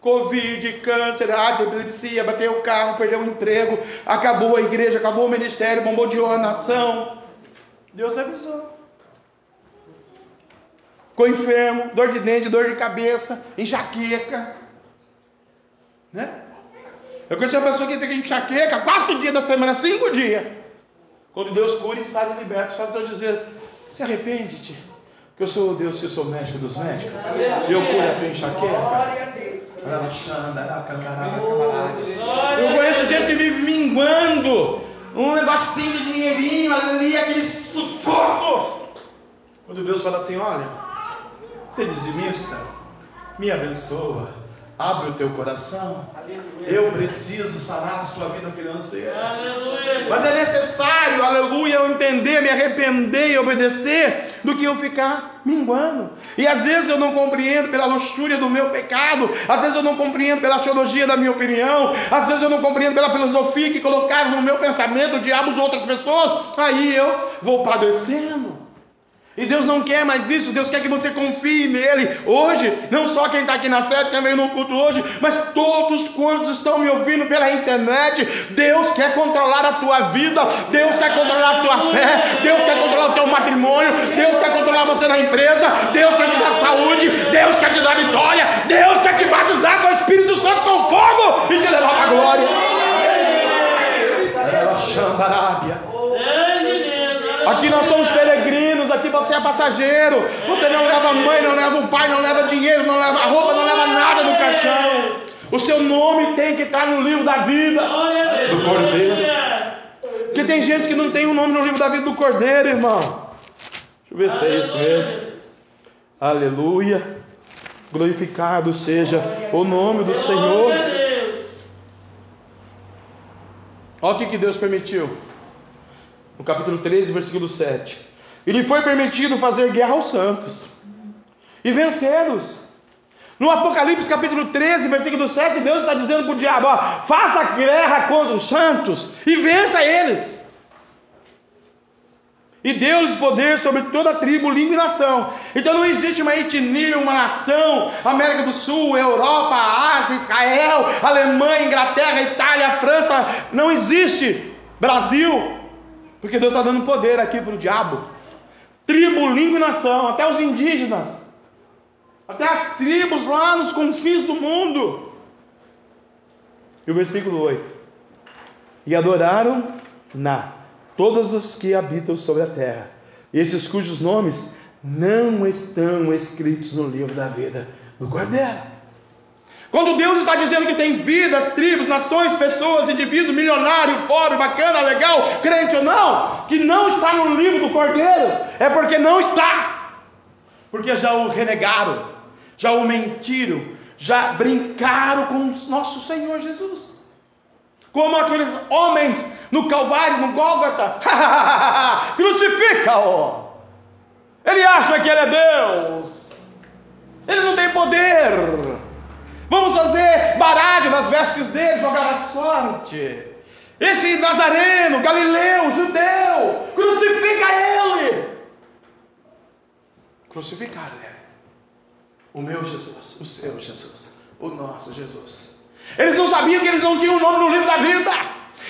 Covid, câncer, epilepsia, bateu o carro, perdeu o emprego, acabou a igreja, acabou o ministério, bombardeou a nação. Deus avisou. Ficou enfermo, dor de dente, dor de cabeça, enxaqueca, né? Eu conheci uma pessoa que tem enxaqueca 4 dias da semana, 5 dias. Quando Deus cura e sai liberta, só Deus dizer: se arrepende-te, que eu sou o Deus, que eu sou o médico dos médicos, e eu curo a tua enxaqueca. Eu conheço gente que vive minguando, um negocinho de dinheirinho ali, aquele sufoco. Quando Deus fala assim: olha, você dizimista, me abençoa, abre o teu coração, eu preciso sanar a tua vida financeira. Mas é necessário, aleluia, eu entender, me arrepender e obedecer, do que eu ficar minguando. E às vezes eu não compreendo pela luxúria do meu pecado, às vezes eu não compreendo pela teologia da minha opinião, às vezes eu não compreendo pela filosofia que colocaram no meu pensamento o diabo e outras pessoas. Aí eu vou padecendo. E Deus não quer mais isso. Deus quer que você confie nele hoje, não só quem está aqui na sede, quem veio no culto hoje, mas todos quantos estão me ouvindo pela internet. Deus quer controlar a tua vida, Deus quer controlar a tua fé, Deus quer controlar o teu matrimônio, Deus quer controlar você na empresa, Deus quer te dar saúde, Deus quer te dar vitória, Deus quer te batizar com o Espírito Santo, com fogo, e te levar para a glória. Aqui nós somos peregrinos, aqui você é passageiro. Você não leva a mãe, não leva o pai, não leva dinheiro, não leva roupa, não leva nada do caixão. O seu nome tem que estar no livro da vida do Cordeiro. Porque tem gente que não tem o nome no livro da vida do Cordeiro, irmão. Deixa eu ver se é isso mesmo. Aleluia. Glorificado seja o nome do Senhor. Olha o que Deus permitiu. No capítulo 13, versículo 7. E lhe foi permitido fazer guerra aos santos e vencê-los. No Apocalipse, capítulo 13, versículo 7, Deus está dizendo para o diabo: ó, faça guerra contra os santos e vença eles. E deu-lhes poder sobre toda a tribo, língua e nação. Então não existe uma etnia, uma nação, América do Sul, Europa, Ásia, Israel, Alemanha, Inglaterra, Itália, França. Não existe Brasil. Porque Deus está dando poder aqui para o diabo. Tribo, língua e nação, até os indígenas, até as tribos lá nos confins do mundo. E o versículo 8. E adoraram todas as que habitam sobre a terra, esses cujos nomes não estão escritos no livro da vida do Cordeiro. Quando Deus está dizendo que tem vidas, tribos, nações, pessoas, indivíduo, milionário, pobre, bacana, legal, crente ou não, que não está no livro do Cordeiro, é porque não está. Porque já o renegaram, já o mentiram, já brincaram com o nosso Senhor Jesus. Como aqueles homens no Calvário, no Gólgota, crucifica-o. Ele acha que ele é Deus. Ele não tem poder. Vamos fazer baralho nas vestes dele, jogar a sorte. Esse nazareno, galileu, judeu, crucifica ele. Crucificaram ele. O meu Jesus, o seu Jesus, o nosso Jesus. Eles não sabiam que eles não tinham o nome no livro da vida.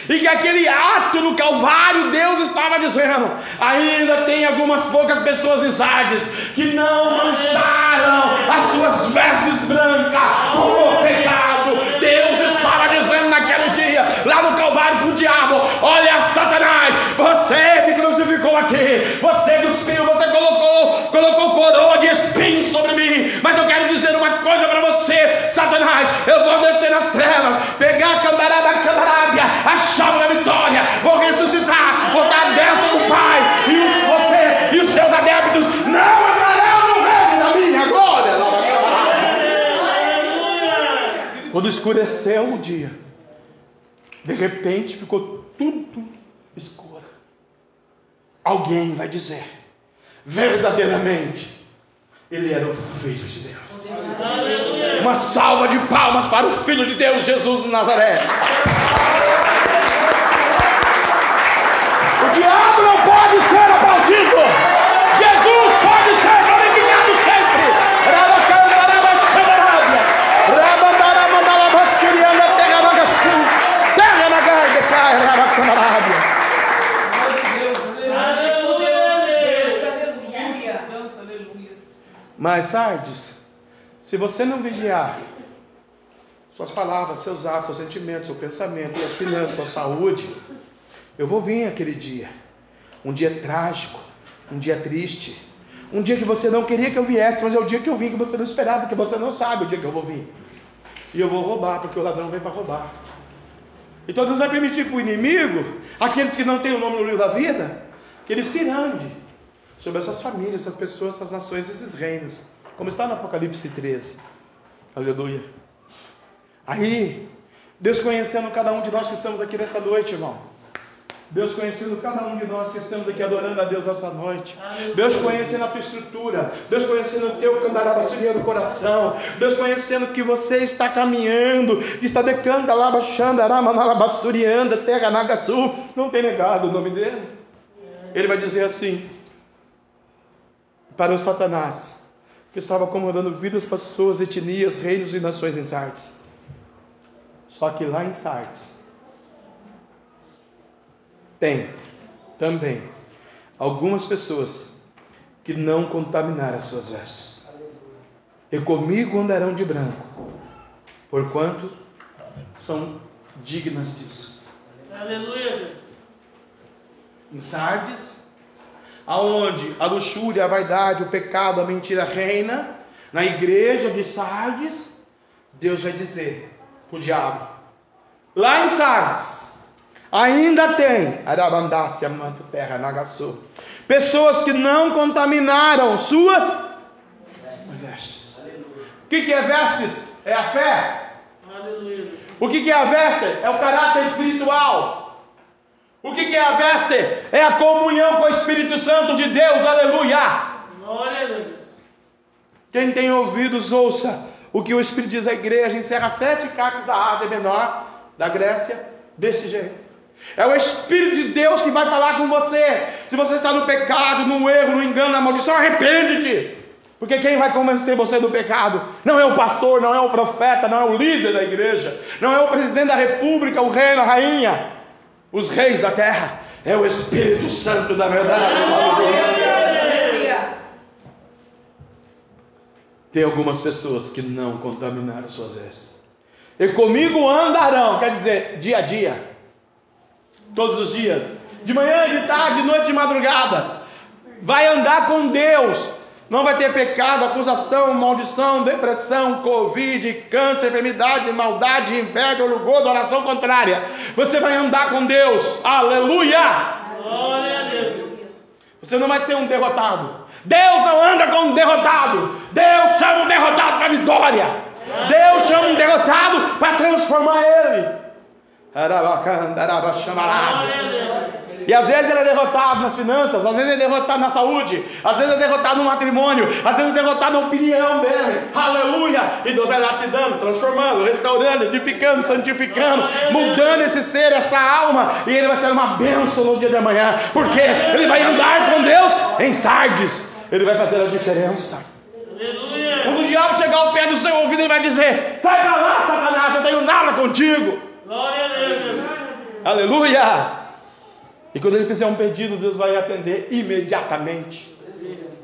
E que aquele ato no Calvário, Deus estava dizendo: ainda tem algumas poucas pessoas em Sardes que não mancharam as suas vestes brancas com o pecado. Deus estava dizendo naquele dia, lá no Calvário, para o diabo: olha, Satanás, você me crucificou aqui, você cuspiu, você colocou coroa de espinhos sobre mim, mas eu quero dizer uma coisa para você, Satanás: eu vou descer nas trevas, pegar a candarada, a chave da vitória, vou ressuscitar, vou dar a destra do Pai, e você e os seus adeptos não entrarão no reino da minha glória. Quando escureceu o dia, de repente ficou tudo escuro. Alguém vai dizer: verdadeiramente, ele era o Filho de Deus. Uma salva de palmas para o Filho de Deus, Jesus de Nazaré. O diabo não pode ser aplaudido. Jesus pode ser glorificado sempre. Mas Sardes, se você não vigiar suas palavras, seus atos, seus sentimentos, seu pensamento, suas finanças, sua saúde, eu vou vir aquele dia, um dia trágico, um dia triste, um dia que você não queria que eu viesse, mas é o dia que eu vim, que você não esperava, porque você não sabe o dia que eu vou vir, e eu vou roubar, porque o ladrão vem para roubar. Então Deus vai permitir para o inimigo, aqueles que não têm o nome no livro da vida, que ele se irande sobre essas famílias, essas pessoas, essas nações, esses reinos, como está no Apocalipse 13, aleluia. Aí, Deus conhecendo cada um de nós que estamos aqui nessa noite, irmão. Deus conhecendo cada um de nós que estamos aqui adorando a Deus essa noite. Deus conhecendo a tua estrutura. Deus conhecendo o teu candarabassurinha do coração. Deus conhecendo que você está caminhando, que está decando, alabaxandarabassurinha, terra nagatsu. Não tem negado o nome dele. Ele vai dizer assim para o Satanás, que estava comandando vidas, pessoas, etnias, reinos e nações em Sardes. Só que lá em Sardes tem também algumas pessoas que não contaminaram as suas vestes. E comigo andarão de branco, porquanto são dignas disso. Aleluia. Em Sardes aonde a luxúria, a vaidade, o pecado, a mentira reina, na igreja de Sardes, Deus vai dizer para o diabo, lá em Sardes, ainda tem pessoas que não contaminaram suas vestes. O que é vestes? É a fé. O que é a veste? É o caráter espiritual. O que é a veste? É a comunhão com o Espírito Santo de Deus. Aleluia. Quem tem ouvidos, ouça o que o Espírito diz à igreja. Encerra 7 cartas da Ásia Menor, da Grécia, desse jeito. É o Espírito de Deus que vai falar com você. Se você está no pecado, no erro, no engano, na maldição, arrepende-te. Porque quem vai convencer você do pecado? Não é o pastor, não é o profeta, não é o líder da igreja, não é o presidente da república, o rei, a rainha, os reis da terra. É o Espírito Santo da verdade. Tem algumas pessoas que não contaminaram suas vestes. E comigo andarão, quer dizer, dia a dia, todos os dias, de manhã, de tarde, de noite, de madrugada, vai andar com Deus, não vai ter pecado, acusação, maldição, depressão, covid, câncer, enfermidade, maldade, inveja, orgulho, oração contrária, você vai andar com Deus, aleluia, glória a Deus, você não vai ser um derrotado, Deus não anda com um derrotado, Deus chama o derrotado para a vitória, Deus chama um derrotado para transformar ele. E às vezes ele é derrotado nas finanças, às vezes ele é derrotado na saúde, às vezes ele é derrotado no matrimônio, às vezes ele é derrotado na opinião dele. Aleluia! E Deus vai lapidando, transformando, restaurando, edificando, santificando, mudando esse ser, essa alma, e ele vai ser uma bênção no dia de amanhã, porque ele vai andar com Deus em Sardes, ele vai fazer a diferença. Quando o diabo chegar ao pé do seu ouvido, ele vai dizer, sai pra lá, Satanás, eu tenho nada contigo. Glória a Deus. Aleluia. E quando ele fizer um pedido, Deus vai atender imediatamente.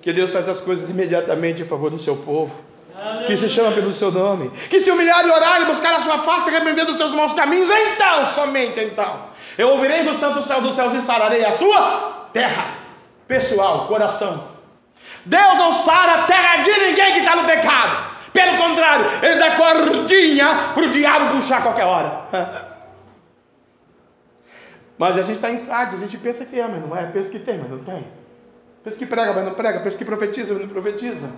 Que Deus faz as coisas imediatamente a favor do seu povo, que se chama pelo seu nome, que se humilhar e orar e buscar a sua face e arrepender dos seus maus caminhos, então, somente então, eu ouvirei do santo céu dos céus e sararei a sua terra, pessoal, coração. Deus não sara a terra de ninguém que está no pecado. Pelo contrário, ele dá cordinha para o diabo puxar a qualquer hora. Mas a gente está em Sardes, a gente pensa que é, mas não é. Pensa que tem, mas não tem. Pensa que prega, mas não prega. Pensa que profetiza, mas não profetiza.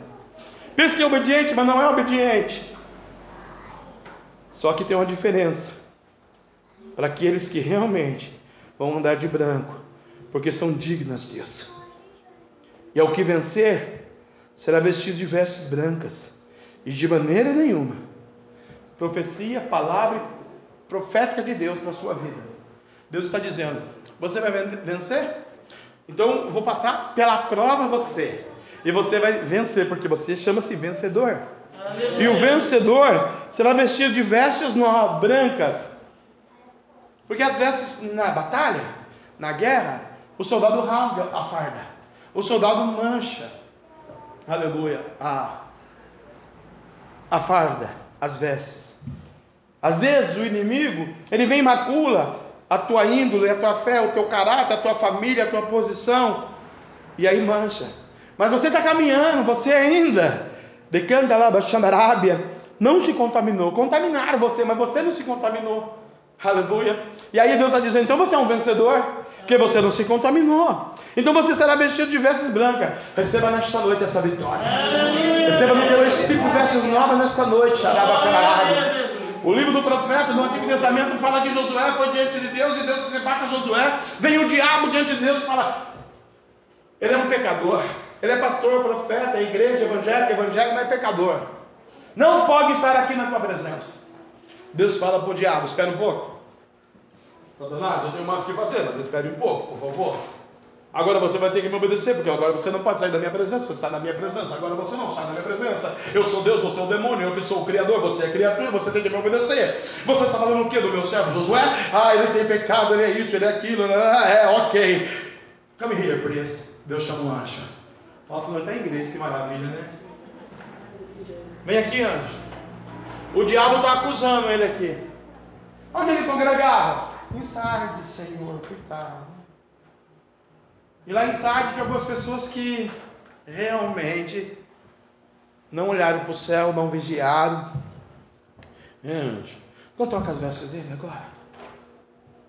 Pensa que é obediente, mas não é obediente. Só que tem uma diferença para aqueles que realmente vão andar de branco, porque são dignas disso. E ao que vencer, será vestido de vestes brancas, e de maneira nenhuma, profecia, palavra profética de Deus para a sua vida. Deus está dizendo, você vai vencer? Então eu vou passar pela prova você, e você vai vencer, porque você chama-se vencedor. Aleluia. E o vencedor será vestido de vestes novas, brancas, porque as vestes na batalha, na guerra, o soldado rasga a farda. O soldado mancha, aleluia, a farda, as vestes. Às vezes o inimigo, ele vem e macula a tua índole, a tua fé, o teu caráter, a tua família, a tua posição, e aí mancha. Mas você está caminhando, você ainda, não se contaminou, contaminaram você, mas você não se contaminou. Aleluia. E aí Deus está dizendo, então você é um vencedor, porque você não se contaminou. Então você será vestido de vestes brancas. Receba nesta noite essa vitória. Aleluia. Receba no teu espírito vestes novas nesta noite. O livro do profeta do Antigo Testamento fala que Josué foi diante de Deus e Deus se debate a Josué. Vem o diabo diante de Deus e fala, ele é um pecador. Ele é pastor, profeta, igreja, evangélico, mas é pecador. Não pode estar aqui na tua presença. Deus fala para o diabo, espera um pouco. Satanás, eu tenho mais o que fazer, mas espere um pouco, por favor. Agora você vai ter que me obedecer, porque agora você não pode sair da minha presença, você está na minha presença, agora você não sai da minha presença. Eu sou Deus, você é o demônio, eu que sou o Criador, você é criatura, você tem que me obedecer. Você está falando o que do meu servo Josué? Ah, ele tem pecado, ele é isso, ele é aquilo, é, ok. Come here, please. Deus chama o anjo. Falta até inglês, que maravilha, né? Vem aqui, anjo. O diabo está acusando ele aqui. Onde ele congregava? Em Sardes, Senhor, coitado. E lá em Sardes, de algumas pessoas que realmente não olharam para o céu, não vigiaram. Então troca as vestes dele agora,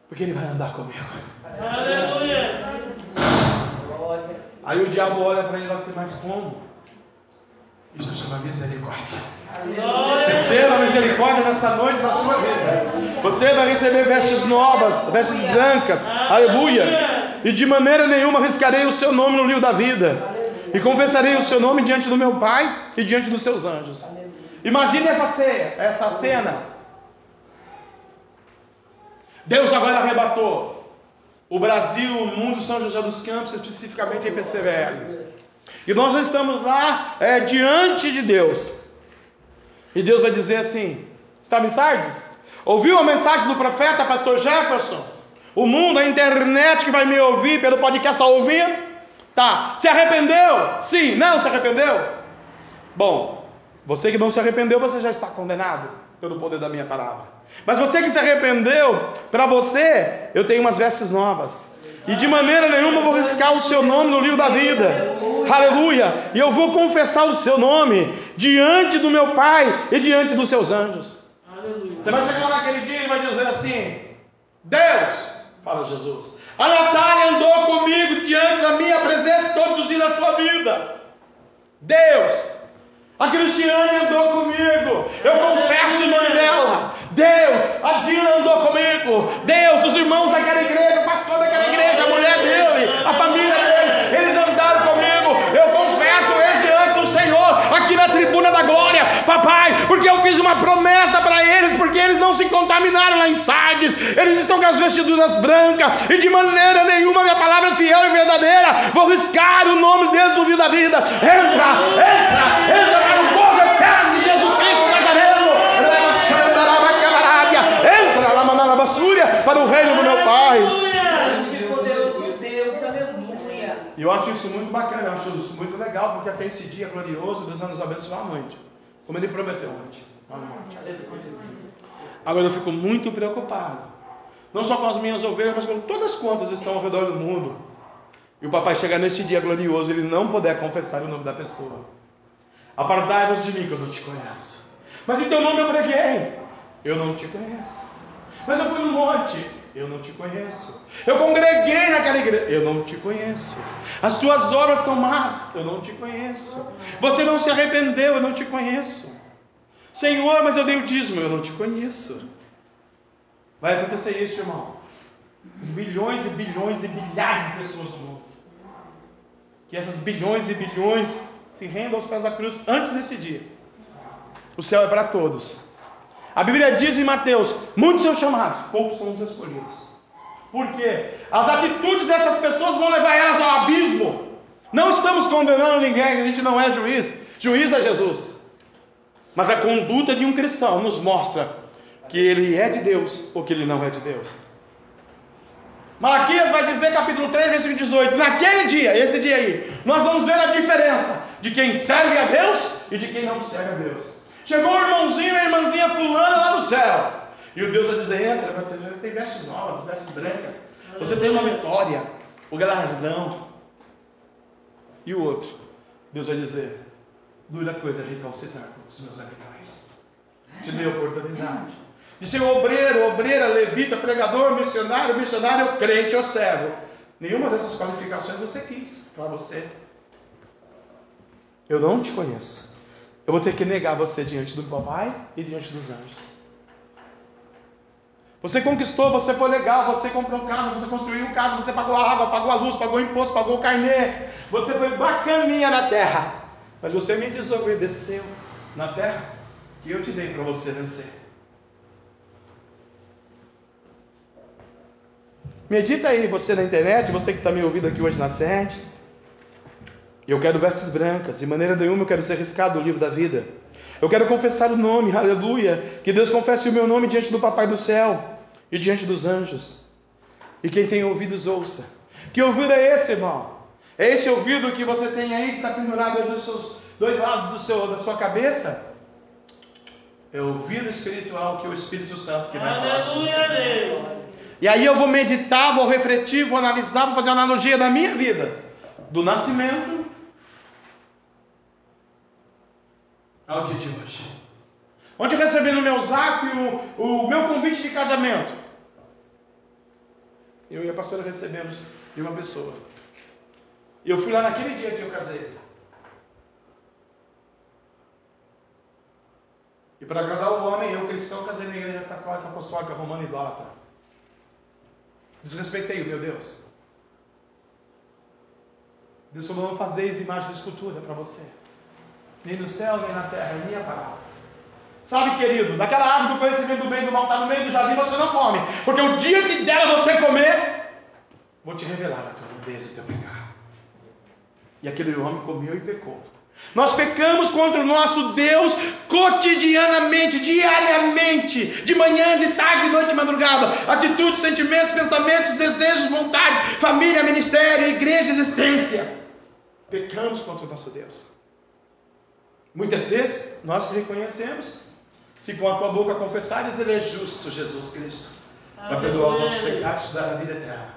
porque ele vai andar comigo. Aleluia! Aí o diabo olha para ele e fala assim: mas como? Isso chama misericórdia. Receba a misericórdia nessa noite na sua vida. Você vai receber vestes novas, vestes brancas. Aleluia! E de maneira nenhuma riscarei o seu nome no livro da vida. E confessarei o seu nome diante do meu Pai e diante dos seus anjos. Imagine essa ceia, essa cena. Deus agora arrebatou o Brasil, o mundo, São José dos Campos, especificamente em PCVL. E nós estamos lá diante de Deus. E Deus vai dizer assim: estava em Sardes? Ouviu a mensagem do profeta, pastor Jefferson? O mundo, a internet que vai me ouvir pelo podcast está ouvindo? Tá. Se arrependeu? Sim. Não se arrependeu? Bom, você que não se arrependeu, você já está condenado pelo poder da minha palavra. Mas você que se arrependeu, para você, eu tenho umas vestes novas. E de maneira nenhuma vou riscar o seu nome no livro da vida. Aleluia! E eu vou confessar o seu nome diante do meu Pai e diante dos seus anjos. Aleluia. Você vai chegar naquele dia e vai dizer assim: Deus, fala Jesus, a Natália andou comigo diante da minha presença todos os dias da sua vida. Deus, a Cristiane andou comigo, eu confesso o nome dela. Deus, a Dina andou comigo. Deus, os irmãos daquela igreja, o pastor daquela igreja, a mulher dele, a família dele, eles andaram comigo. Eu confesso ele diante do Senhor, aqui na tribuna da glória, papai, porque eu fiz uma promessa para eles, porque eles não se contaminaram lá em Sardes. Eles estão com as vestiduras brancas e de maneira nenhuma minha palavra é fiel e verdadeira. Vou riscar o nome deles no livro da vida. Entra para o gozo eterno de Jesus Cristo Nazareno. Entra lá na Bassúria para o reino do meu Pai. E eu acho isso muito bacana, eu acho isso muito legal, porque até esse dia glorioso Deus vai nos abençoar muito, como Ele prometeu ontem. Agora eu fico muito preocupado, não só com as minhas ovelhas, mas com todas quantas estão ao redor do mundo. E o papai chegar neste dia glorioso, ele não puder confessar o nome da pessoa. Apartai-vos de mim, que eu não te conheço. Mas em teu nome eu preguei. Eu não te conheço. Mas eu fui no monte. Eu não te conheço. Eu congreguei naquela igreja. Eu não te conheço. As tuas obras são más. Eu não te conheço. Você não se arrependeu. Eu não te conheço. Senhor, mas eu dei o dízimo. Eu não te conheço. Vai acontecer isso, irmão. Milhões e bilhões e bilhares de pessoas no mundo. Que essas bilhões e bilhões se renda aos pés da cruz antes desse dia. O céu é para todos. A Bíblia diz em Mateus: muitos são chamados, poucos são os escolhidos. Por quê? As atitudes dessas pessoas vão levar elas ao abismo. Não estamos condenando ninguém, a gente não é juiz. Juiz é Jesus. Mas a conduta de um cristão nos mostra que ele é de Deus ou que ele não é de Deus. Malaquias vai dizer, capítulo 3, versículo 18: naquele dia, esse dia aí, nós vamos ver a diferença de quem serve a Deus e de quem não serve a Deus. Chegou o irmãozinho e a irmãzinha fulana lá no céu, e o Deus vai dizer: entra, você tem vestes novas, vestes brancas, você tem uma vitória, o galardão. E o outro, Deus vai dizer: dura coisa recalcitrar com os meus animais. Te dei oportunidade de ser obreiro, obreira, levita, pregador, missionário, missionário, crente ou servo. Nenhuma dessas qualificações você quis para você. Eu não te conheço. Eu vou ter que negar você diante do papai e diante dos anjos. Você conquistou, você foi legal, você comprou casa, você construiu casa, você pagou a água, pagou a luz, pagou o imposto, pagou o carnê. Você foi bacaninha na terra. Mas você me desobedeceu na terra que eu te dei para você vencer. Medita aí, você na internet, você que está me ouvindo aqui hoje na sede. Eu quero vestes brancas, de maneira nenhuma eu quero ser riscado do livro da vida. Eu quero confessar o nome, aleluia, que Deus confesse o meu nome diante do papai do céu e diante dos anjos. E quem tem ouvidos, ouça. Que ouvido é esse, irmão? É esse ouvido que você tem aí, que está pendurado dos seus dois lados da sua cabeça? É o ouvido espiritual, que é o Espírito Santo que vai falar com você. E aí eu vou meditar, vou refletir, vou analisar, vou fazer uma analogia da minha vida, do nascimento ao dia de hoje. Ontem eu recebi no meu zap o meu convite de casamento. Eu e a pastora recebemos de uma pessoa. E eu fui lá naquele dia que eu casei. E para agradar o homem, eu, cristão, casei na igreja católica, apostólica, romana e idólatra. Desrespeitei o meu Deus. Deus falou, não fazeis imagem de escultura para você. Nem no céu, nem na terra, é minha palavra. Sabe, querido, daquela árvore do conhecimento do bem e do mal está no meio do jardim, você não come. Porque o dia que dela você comer, vou te revelar a tua nudez e o teu pecado. E aquele homem comeu e pecou. Nós pecamos contra o nosso Deus cotidianamente, diariamente, de manhã, de tarde, de noite, de madrugada. Atitudes, sentimentos, pensamentos, desejos, vontades, família, ministério, igreja, existência. Pecamos contra o nosso Deus. Muitas vezes nós reconhecemos, se com a tua boca confessares, Ele é justo, Jesus Cristo, para perdoar os nossos pecados e dar a vida eterna.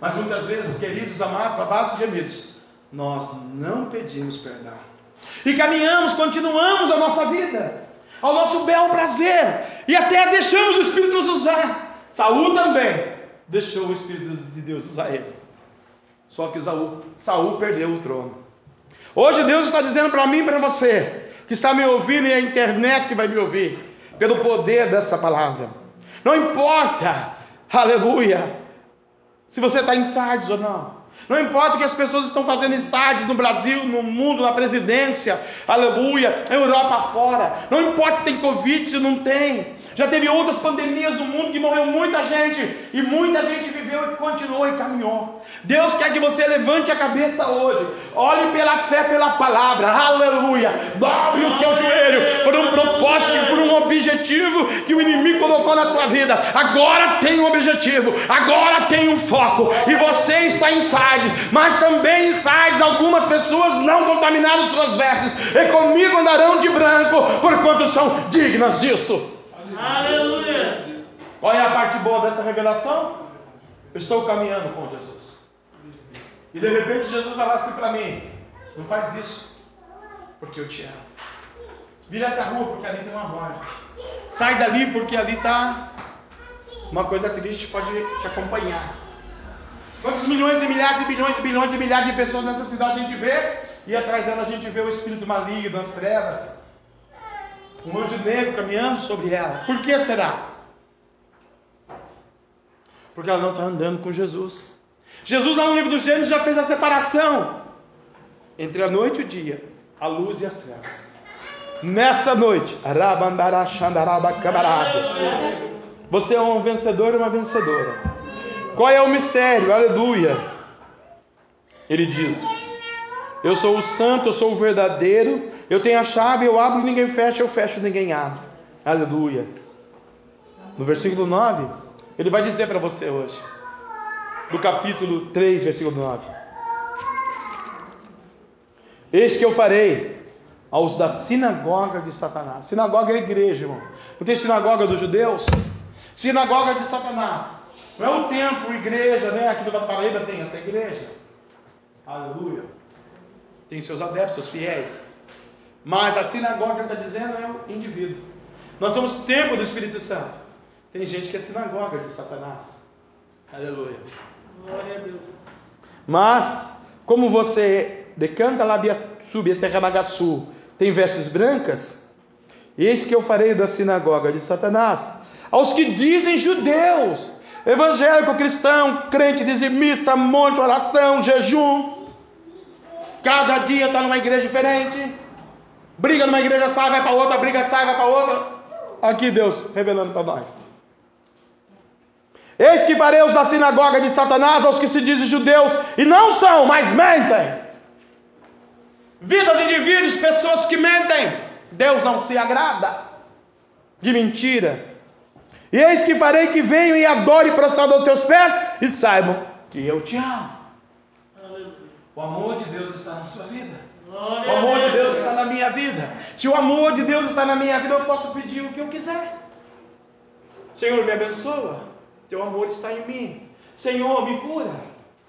Mas muitas vezes, queridos, amados, amados e gemidos, nós não pedimos perdão. E caminhamos, continuamos a nossa vida, ao nosso bel prazer, e até deixamos o Espírito nos usar. Saul também deixou o Espírito de Deus usar ele. Só que Saul perdeu o trono. Hoje Deus está dizendo para mim e para você, que está me ouvindo, e a internet que vai me ouvir, pelo poder dessa palavra. Não importa, aleluia, se você está em Sardes ou não. Não importa o que as pessoas estão fazendo em Sardes, no Brasil, no mundo, na presidência, aleluia, Europa afora. Não importa se tem Covid, se não tem. Já teve outras pandemias no mundo que morreu muita gente, e muita gente viveu e continuou e caminhou. Deus quer que você levante a cabeça hoje, olhe pela fé, pela palavra, aleluia, dobre o teu joelho por um propósito, por um objetivo que o inimigo colocou na tua vida. Agora tem um objetivo, agora tem um foco, e você está em Sardes, mas também em Sardes algumas pessoas não contaminaram suas vestes, e comigo andarão de branco, porquanto são dignas disso. Aleluia! Qual é a parte boa dessa revelação? Eu estou caminhando com Jesus. E de repente Jesus vai lá assim para mim: não faz isso, porque eu te amo. Vira essa rua, porque ali tem uma loja. Sai dali, porque ali está uma coisa triste, pode te acompanhar. Quantos milhões e milhares e bilhões e bilhões de milhares de pessoas nessa cidade a gente vê? E atrás dela a gente vê o espírito maligno, as trevas. Um anjo negro caminhando sobre ela. Por que será? Porque ela não está andando com Jesus. Jesus lá no livro do Gênesis já fez a separação entre a noite e o dia, a luz e as trevas. Nessa noite, você é um vencedor e uma vencedora. Qual é o mistério? Aleluia. Ele diz: eu sou o santo, eu sou o verdadeiro, eu tenho a chave, eu abro e ninguém fecha, eu fecho e ninguém abre. Aleluia. No versículo 9, ele vai dizer para você hoje, do capítulo 3, versículo 9: eis que eu farei aos da sinagoga de Satanás. Sinagoga é igreja, irmão. Não tem sinagoga dos judeus? Sinagoga de Satanás. Não é o templo, igreja, né? Aqui no Vale do Paraíba tem essa igreja. Aleluia. Tem seus adeptos, seus fiéis. Mas a sinagoga está dizendo é o indivíduo. Nós somos templo do Espírito Santo. Tem gente que é sinagoga de Satanás. Aleluia. Glória a Deus. Mas, como você decanta lábia subia terramagaçu, tem vestes brancas, eis que eu farei da sinagoga de Satanás aos que dizem judeus, evangélico, cristão, crente, dizimista, monte, oração, jejum. Cada dia está numa igreja diferente. Briga numa igreja, sai, vai para outra, briga, sai, vai para outra. Aqui Deus revelando para nós: eis que farei os da sinagoga de Satanás aos que se dizem judeus e não são, mas mentem. Vidas, indivíduos, pessoas que mentem. Deus não se agrada de mentira. E eis que farei que venham e adorem prostrado aos teus pés e saibam que eu te amo. O amor de Deus está na sua vida. O amor de Deus está na minha vida. Se o amor de Deus está na minha vida, eu posso pedir o que eu quiser. Senhor, me abençoa. Teu amor está em mim. Senhor, me cura.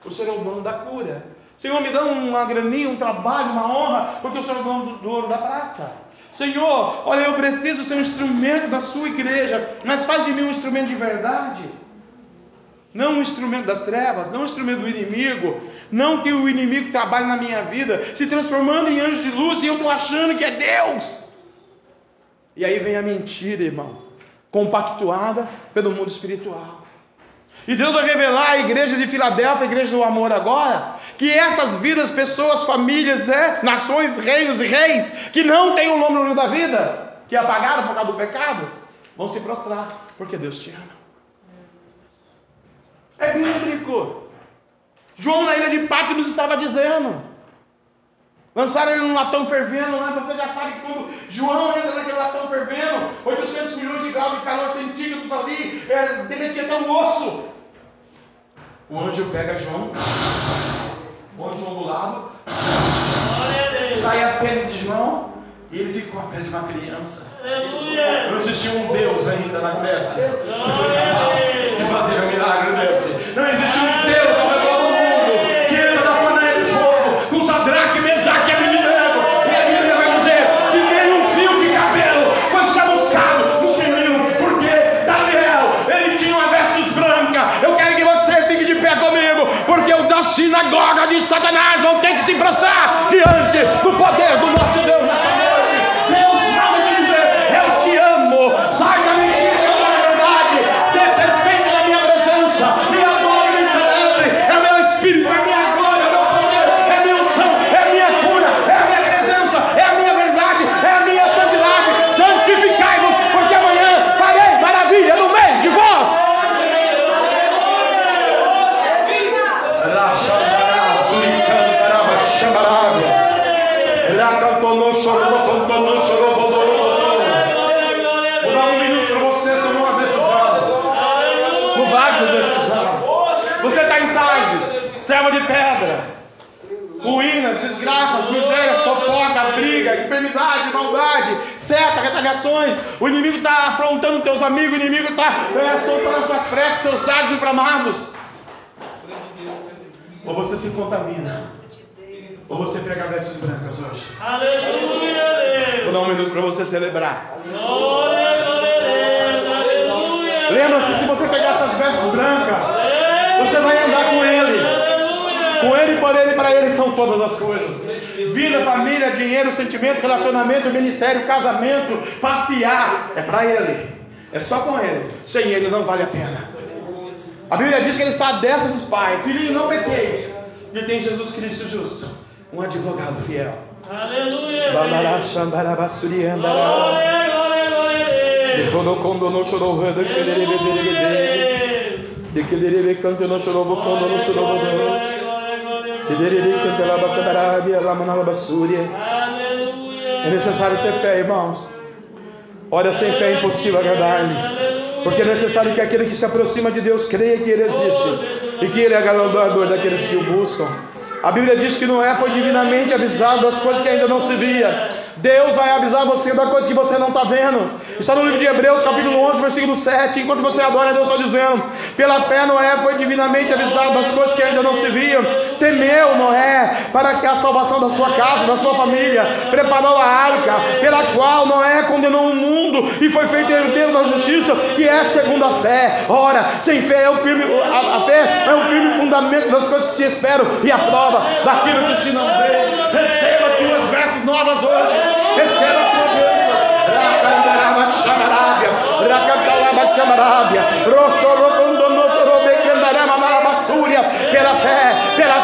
O Senhor é o dono da cura. Senhor, me dá uma graninha, um trabalho, uma honra, porque o Senhor é o dono do ouro da prata. Senhor, olha, eu preciso ser um instrumento da sua igreja, mas faz de mim um instrumento de verdade. Não um instrumento das trevas, não um instrumento do inimigo, não que o inimigo trabalhe na minha vida, se transformando em anjo de luz, e eu estou achando que é Deus. E aí vem a mentira, irmão, compactuada pelo mundo espiritual. E Deus vai revelar à igreja de Filadélfia, a igreja do amor agora, que essas vidas, pessoas, famílias, nações, reinos e reis, que não têm o nome no livro da vida, que apagaram por causa do pecado, vão se prostrar, porque Deus te ama. É bíblico. João na ilha de Pátmos estava dizendo, lançaram ele num latão fervendo, lá você já sabe tudo. João entra naquele latão fervendo, 800 milhões de graus de calor centígrados ali, derretia até um osso. O anjo pega João, põe João do lado, sai a pele de João e ele fica com a pele de uma criança. Não existia um Deus ainda na Grécia que foi capaz de fazer um milagre desse. Não existia um Deus ao redor do mundo que entra na fornalha de fogo com Sadraque, Mesaque e Abdinego. E a Bíblia vai dizer que nem um fio de cabelo foi chamuscado nos meninos, porque Daniel, ele tinha uma vestes branca. Eu quero que você fique de pé comigo, porque o da sinagoga de Satanás vão ter que se prostrar diante do poder do nosso Deus nessa noite. Selva de pedra, ruínas, desgraças, misérias, fofoca, briga, enfermidade, maldade, seta, retaliações. O inimigo está afrontando teus amigos, o inimigo está soltando as suas frestas, seus dados inflamados. Ou você se contamina, ou você pega vestes brancas hoje. Aleluia! Vou dar um minuto para você celebrar. Lembra-se, se você pegar essas vestes brancas, você vai andar com ele. Com ele, por ele e para ele são todas as coisas. Vida, família, dinheiro, sentimento, relacionamento, ministério, casamento, passear, é para ele, é só com ele. Sem ele não vale a pena. A Bíblia diz que ele está à destra do Pai. Filhinho, não pequeis, e tem Jesus Cristo justo, um advogado fiel. Aleluia. É necessário ter fé, irmãos. Olha, sem fé é impossível agradar-lhe, porque é necessário que aquele que se aproxima de Deus creia que ele existe e que ele é galardoador daqueles que o buscam. A Bíblia diz que Noé foi divinamente avisado das coisas que ainda não se via. Deus vai avisar você da coisa que você não está vendo. Está no livro de Hebreus, capítulo 11, versículo 7. Enquanto você adora, Deus está dizendo: pela fé Noé foi divinamente avisado das coisas que ainda não se viam. Temeu Noé para que a salvação da sua casa, da sua família, preparou a arca, pela qual Noé condenou o mundo e foi feito herdeiro da justiça, que é segundo a fé. Ora, sem fé é o firme, a fé é o firme fundamento das coisas que se esperam e a prova daquilo que se não vê. Receba tuas vestes novas hoje, receba a tua bênção. Racandarava chamarabia, racandarava chamarabia, roxorocondonoxorobecandarava marabassúria. Pela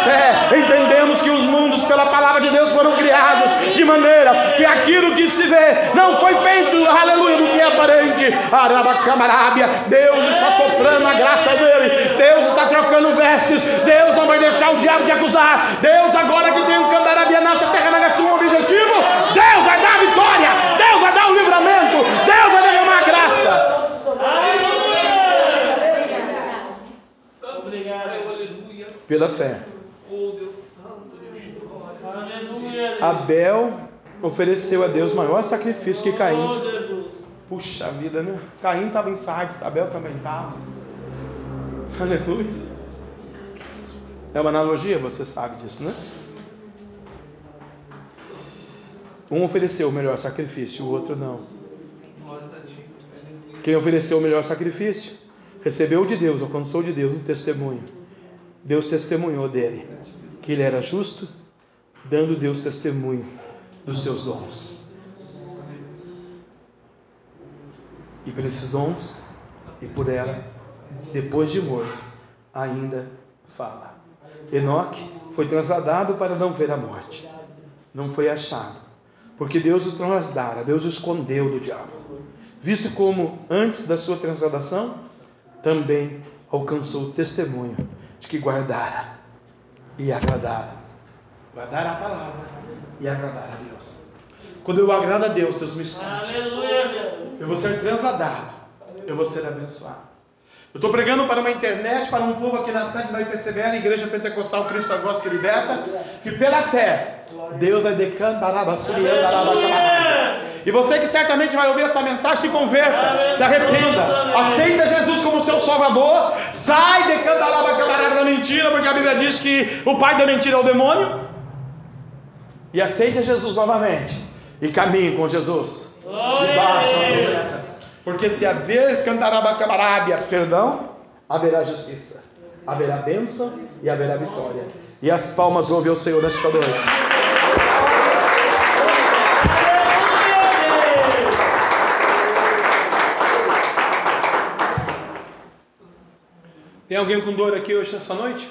fé, entendemos que os mundos pela palavra de Deus foram criados, de maneira que aquilo que se vê não foi feito, aleluia, do que é aparente. Arabacamarabia, Deus está soprando a graça dele, Deus está trocando vestes, Deus não vai deixar o diabo te acusar. Deus agora que tem um candarabia nessa terra, nega-se um objetivo, Deus vai dar a vitória, Deus vai dar o livramento, Deus vai derramar a graça. Aleluia. Pela fé, Abel ofereceu a Deus maior sacrifício que Caim. Puxa vida, né? Caim estava em Sardes, Abel também estava. Aleluia. É uma analogia, você sabe disso, né? Um ofereceu o melhor sacrifício, o outro não. Quem ofereceu o melhor sacrifício recebeu de Deus, alcançou de Deus um testemunho. Deus testemunhou dele que ele era justo, dando Deus testemunho dos seus dons. E por esses dons, e por ela, depois de morto, ainda fala. Enoque foi transladado para não ver a morte. Não foi achado, porque Deus o transladara, Deus o escondeu do diabo. Visto como, antes da sua transladação, também alcançou o testemunho de que guardara e agradara. Guardar a palavra e agradar a Deus. Quando eu agrado a Deus, Deus me esconde. Aleluia. Eu vou ser transladado. Eu vou ser abençoado. Eu estou pregando para uma internet, para um povo aqui na sede da PCVL, Igreja Pentecostal Cristo a Voz que Liberta, que pela fé, Deus vai decantaraba, suriandaraba, e você que certamente vai ouvir essa mensagem, se converta, aleluia, se arrependa, aceita Jesus como seu salvador, sai decantaraba, camarada da mentira, porque a Bíblia diz que o pai da mentira é o demônio, e aceita Jesus novamente, e caminhe com Jesus, debaixo da promessa. Porque se haver cantarabacabarábia, perdão, haverá justiça, haverá bênção e haverá vitória. E as palmas vão ver o Senhor nesta noite. Tem alguém com dor aqui hoje nessa noite?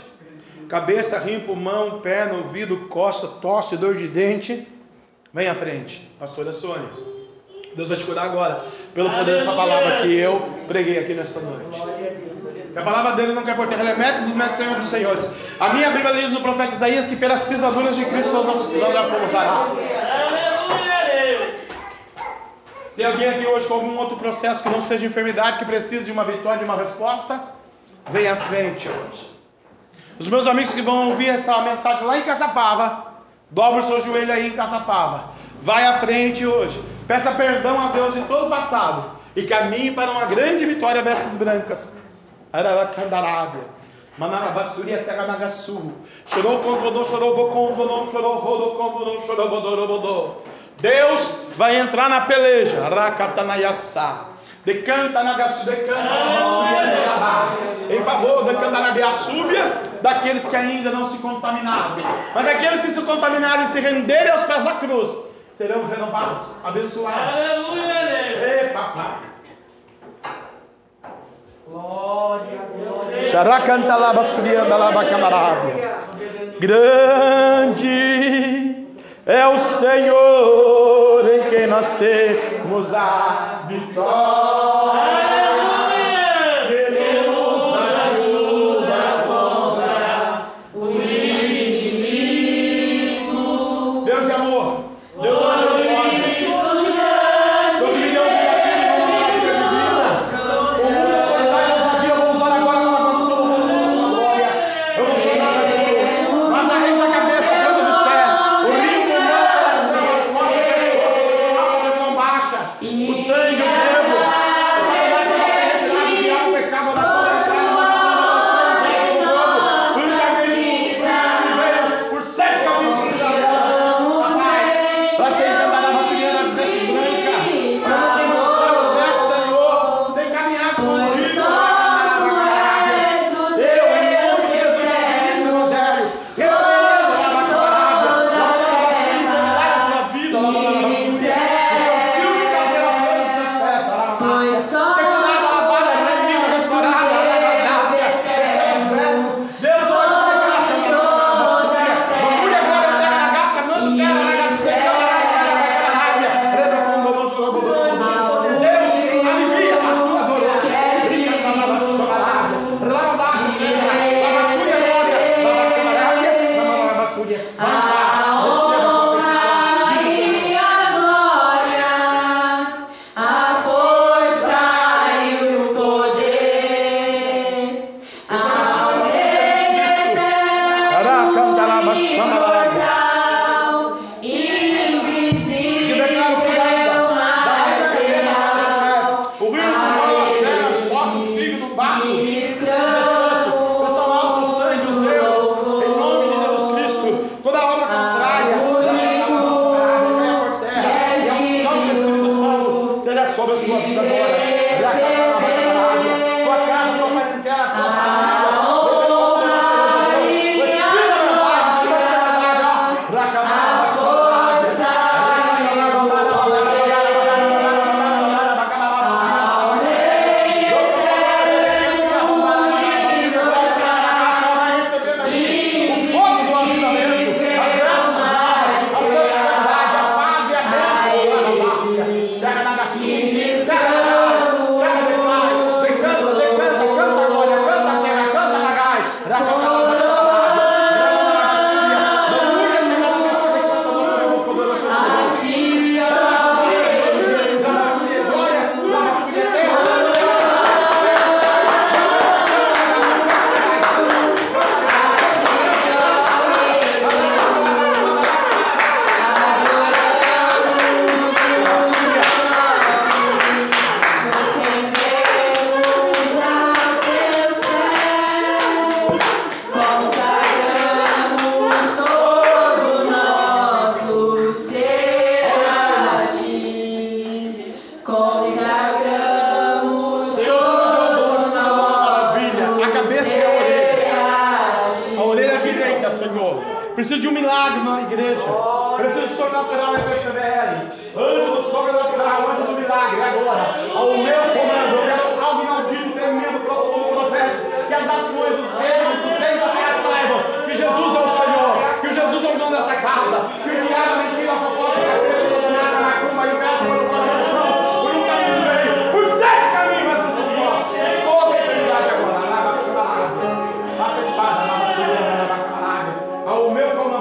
Cabeça, rim, pulmão, perna, ouvido, costa, tosse, dor de dente. Vem à frente, pastora Sônia. Deus vai te curar agora, pelo poder dessa palavra que eu preguei aqui nessa noite. A palavra dele não quer por terra, ela é método dos métodos do Senhor dos Senhores. A minha Bíblia diz no profeta Isaías que pelas pisaduras de Cristo nós não fomos sarados. Tem alguém aqui hoje com algum outro processo que não seja enfermidade, que precise de uma vitória, de uma resposta? Vem à frente hoje. Os meus amigos que vão ouvir essa mensagem lá em Caçapava, dobra o seu joelho aí em Caçapava. Vai à frente hoje. Peça perdão a Deus de todo o passado e caminhe para uma grande vitória dessas brancas. Araracandarábia, Manarabassuri, Ateranagassu, chorou Condonô, chorou Bocondonô, chorou Rodocondonô, chorou Bodorobodô. Deus vai entrar na peleja. Racatanayassá, decanta Nagassu, decanta em favor da Candarabiassúbia, daqueles que ainda não se contaminaram. Mas aqueles que se contaminaram e se renderem aos pés da cruz serão renovados, abençoados. Aleluia! Ei, papai! Glória a Deus! Xaracantalaba, suriandalaba, camarada. Grande é o Senhor em quem nós temos a vitória. Passo, descanso, Senhor. Preciso de um milagre na igreja. Preciso de sobrenatural em PCVL. Anjo do sobrenatural, anjo do milagre. Agora, ao meu comando, eu quero algo inaudito, tremendo, profético. Que as ações, os reis da terra saibam que Jesus é o Senhor, que o Jesus é o dono dessa casa, que o diabo, a mentira, a fofoca, a cabeça, a Satanás, a macumba, o inferno, o pão, o chão, por um caminho veio, por sete caminhos, mas o tudo nós, toda a eternidade agora, passa a espada, lava a sombra, lava a caralho, ao meu comando,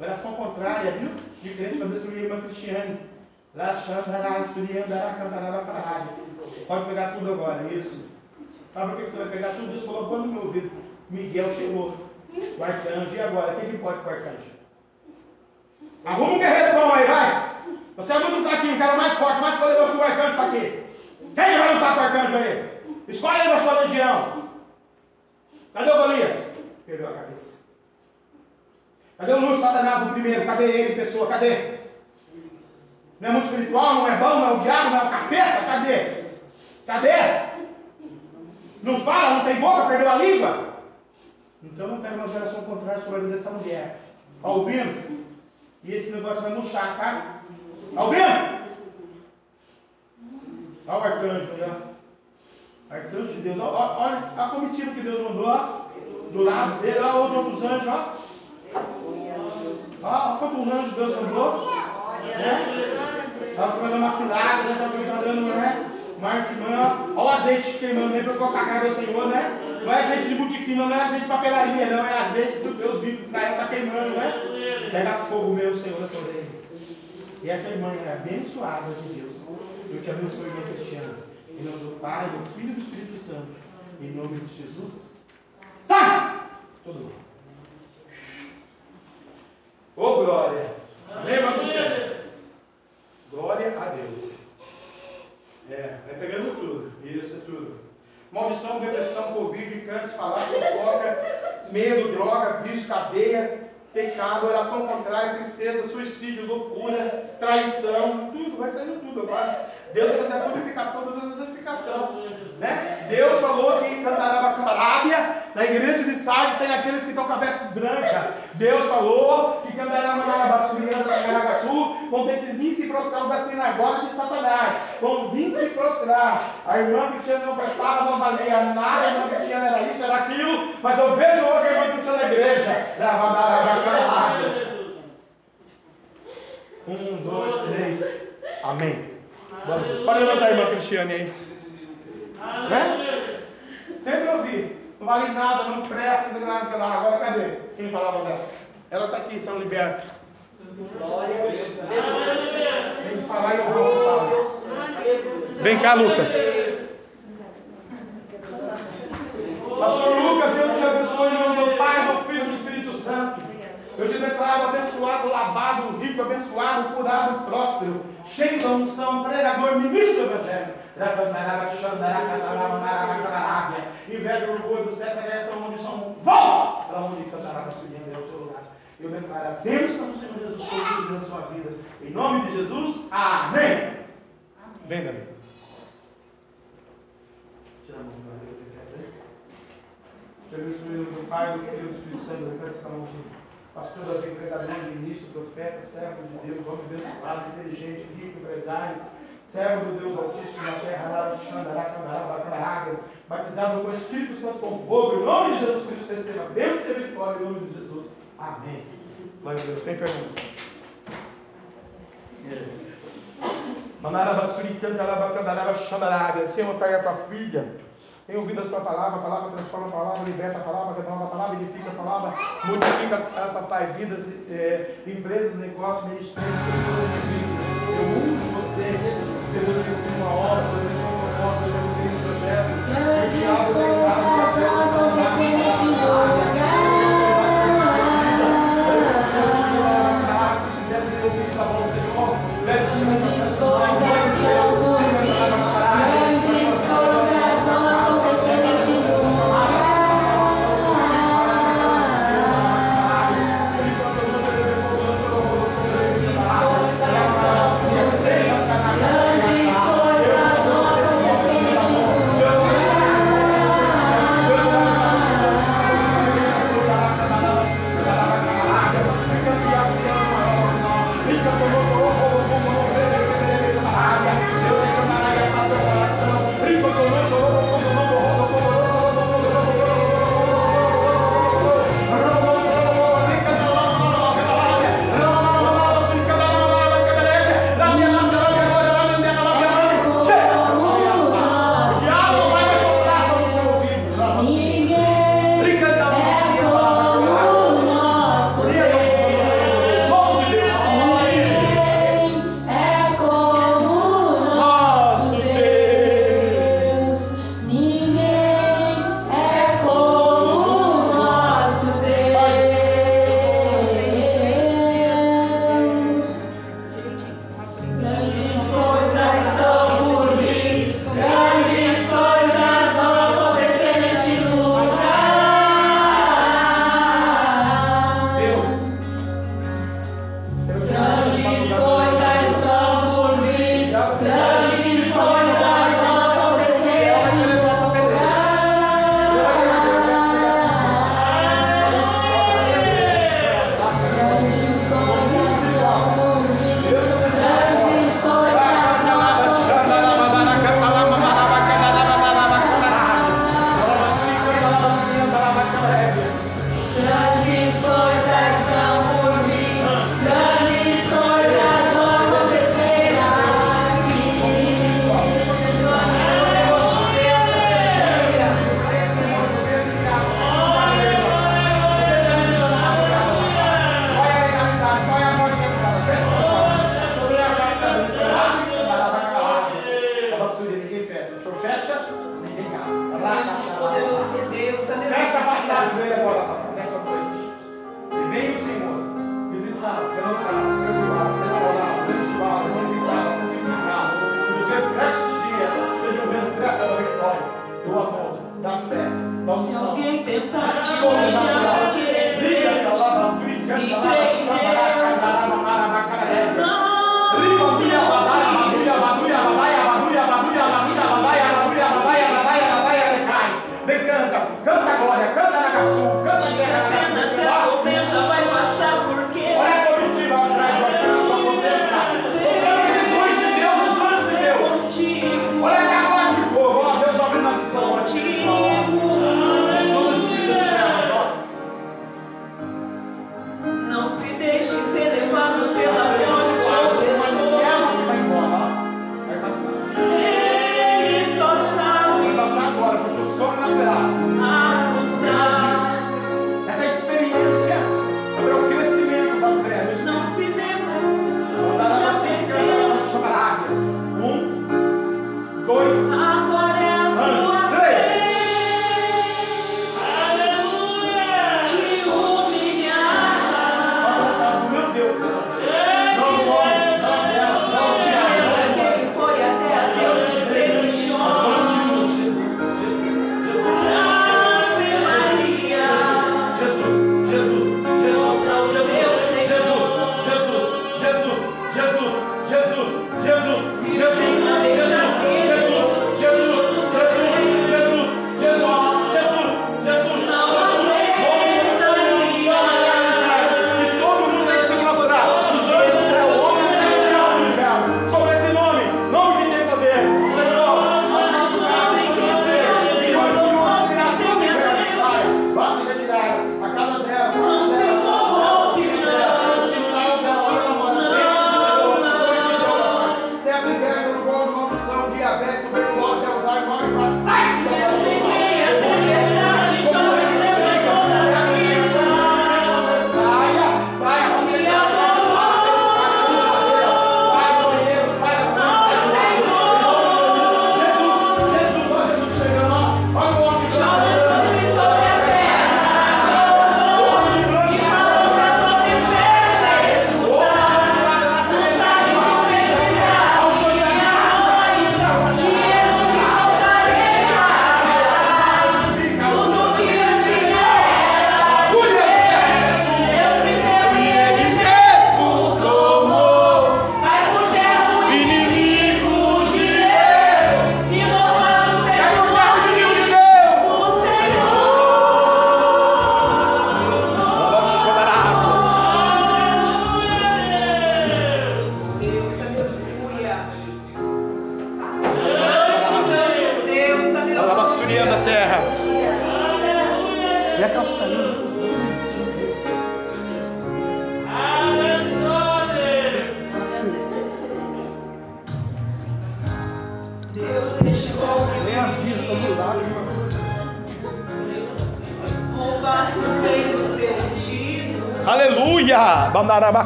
Oração contrária, viu? De crente para destruir uma cristiane. Pode pegar tudo agora, isso. Sabe por que você vai pegar tudo isso? Colocou no meu ouvido. Miguel chegou. O arcanjo. E agora? O que ele pode com o arcanjo? Arruma um guerreiro bom aí, vai! Você é muito fraquinho, o cara mais forte, mais poderoso que o arcanjo está aqui. Quem vai lutar com o arcanjo aí? Escolhe aí da sua legião. Cadê o Golias? Perdeu a cabeça. Cadê o Lúcio Satanás o primeiro? Cadê ele, pessoa? Cadê? Não é muito espiritual, não é bom, não é o diabo, não é o capeta? Cadê? Cadê? Não fala, não tem boca, perdeu a língua? Então eu não quero uma geração contrária sobre a vida dessa mulher. Está ouvindo? E esse negócio vai murchar, tá? Está ouvindo? Olha o arcanjo, né? Arcanjo de Deus. Olha a comitiva que Deus mandou, ó. Do lado dele, olha os outros anjos, ó. Olha quantos anjos Deus mandou. Estava mandando uma cilada, né? Estava mandando, né? Uma artimanha. Olha o azeite queimando aí para consagrar ao Senhor, né? Não é azeite de botiquim, não é azeite de papelaria, não. É azeite do Deus vivo de Israel, está queimando, né? Pega fogo mesmo, Senhor, nessa orelha. E essa irmã é abençoada de Deus. Eu te abençoo, irmã Cristiana. Em nome do Pai, do Filho e do Espírito Santo. Em nome de Jesus. Sai! Todo mundo. Ô, glória! Amém, irmã Cristiana? Glória a Deus. É, vai pegando tudo. Isso é tudo. Maldição, depressão, Covid, câncer, falar, fofoca, medo, droga, vício, cadeia, pecado, oração contrária, tristeza, suicídio, loucura, traição, tudo, vai saindo tudo agora. Deus vai fazer a purificação, Deus vai fazer a santificação, né? Deus falou que em Candaraba-Carábia, na igreja de Sardes, tem aqueles que estão com a cabeça branca. Deus falou que Candaraba-Carábia-Sul vão ter que vir se prostrar da sinagoga de Satanás. Vão vir se prostrar. A irmã Cristiana não prestava, não valia nada. A irmã Cristiana era isso, era aquilo. Mas eu vejo hoje a irmã Cristiana na igreja. Um, dois, três. Amém. Pode levantar a irmã Cristiane aí. Né? Sempre ouvi. Não vale nada, não presta, não nada, nada. Agora cadê? Quem falava dela? Ela está aqui, são liberta. Glória a Deus. Tem que falar e eu vou falar. Vem cá, Lucas. Pastor Lucas, Deus te abençoe em nome do Pai, do Filho e do Espírito Santo. Eu te declaro abençoado, lavado, rico, abençoado, curado, próspero, cheio da unção, pregador, ministro do Evangelho. Inveja, orgulho, do certo, agressão, onde são vão para onde cantará se render ao seu lugar. Eu declaro a bênção do Senhor Jesus Cristo na sua vida. Em nome de Jesus, amém. Amém. Vem, Gabi. Tira a mão da Bíblia. Te abençoe do Pai, do Filho e do Espírito Santo, reflexo com a mãozinha. Pastor da vida, pregador, ministro, profeta, servo de Deus, homem abençoado, inteligente, rico, empresário, servo do Deus Altíssimo na terra, batizado com o Espírito Santo com fogo, em nome de Jesus Cristo, receba bênção e vitória, em nome de Jesus. Amém. Glória a Deus. Tem pergunta? Manaraba suricanta, alabacandaraba, xandarabia. Senhor, traga a tua filha. Tem ouvido a sua palavra, a palavra transforma a palavra, liberta a palavra, renova a palavra, edifica a palavra, modifica, papai, vidas, empresas, negócios, ministérios, pessoas, amigos. Eu uso você, temos feito uma obra, por exemplo, uma proposta, temos feito um projeto, o diabo tem entrado, se quiser dizer o que está bom, Senhor,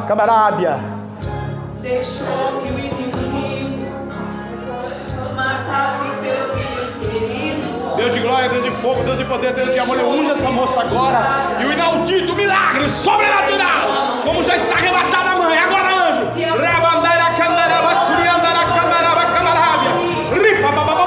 Cabarábia. Deixou que o inimigo matasse seus filhos queridos. Deus de glória, Deus de fogo, Deus de poder, Deus de amor, eu unjo essa moça agora. E o inaudito milagre sobrenatural, como já está arrebatado a mãe. Agora, anjo. Rabandara candaraba suriandara candaraba cabarábia. Ripa bababá.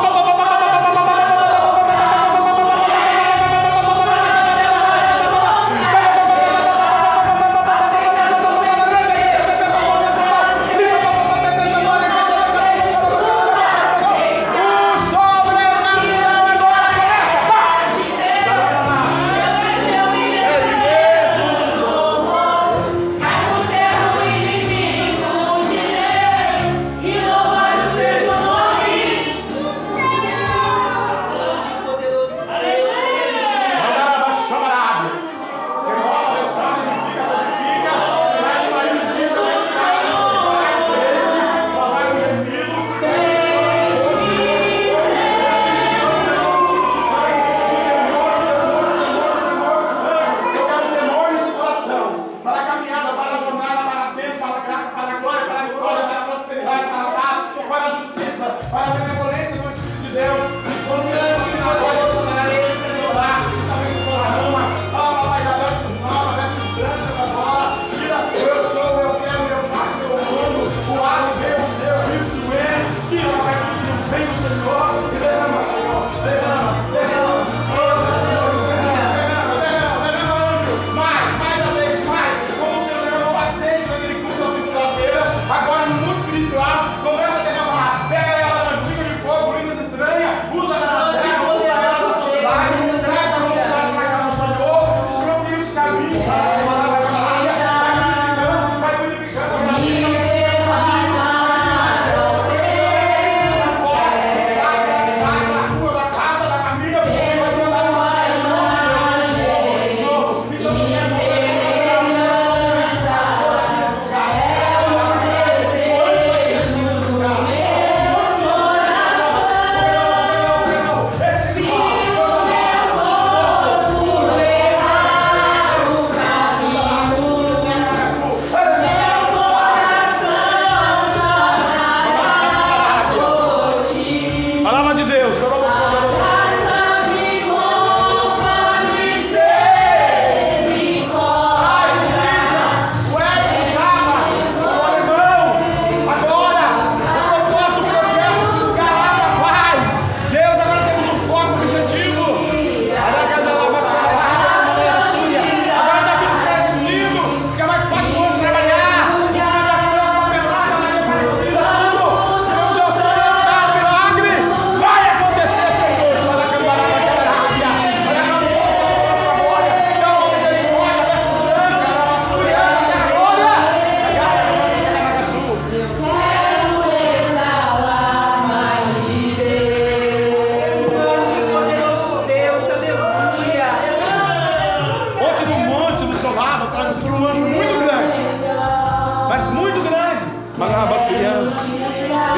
uma garrafa vaciando.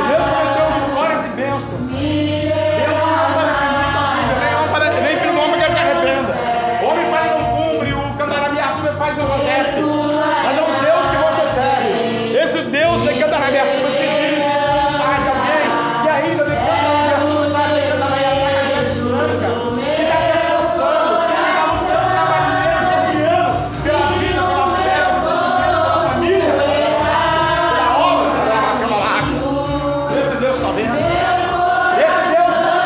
Beleza? Então, glórias e bênçãos. Deus não ama para a vida, nem filho do homem que se arrependa. O homem para não cumpre, o Candarabiaçuba faz e acontece. Mas é um Deus que você serve. Esse Deus de Candarabiaçuba tem filhos, faz alguém que ainda de Candarabiaçuba está tentando amanhã a sua branca. E está se esforçando, e está lutando, trabalhando, caminhando pela vida, pela fé, pela família, pela obra, pela lágrima. Esse Deus está vendo. Esse Deus manda no museu.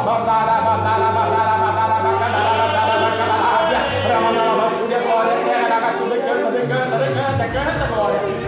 Bandara, bandara, xandara, cantalaba, camarada. Rabandara, cantalaba, bandara, bandara, bandara, bandácia.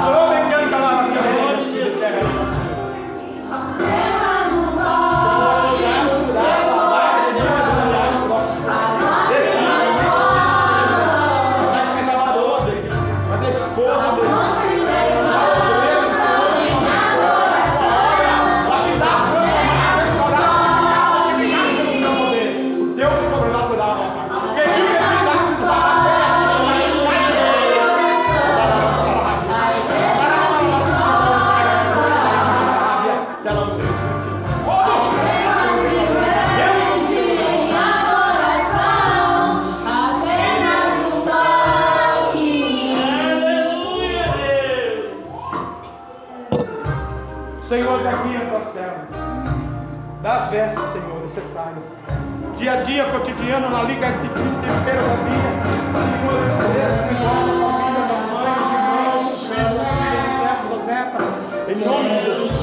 Só me canta lá, milagres. Dia a dia, cotidiano, na liga esse frio, tempero da vida. Segura o Deus, em nossa família, mamãe, irmãos, os filhos, netos, as netas. Em nome de Jesus.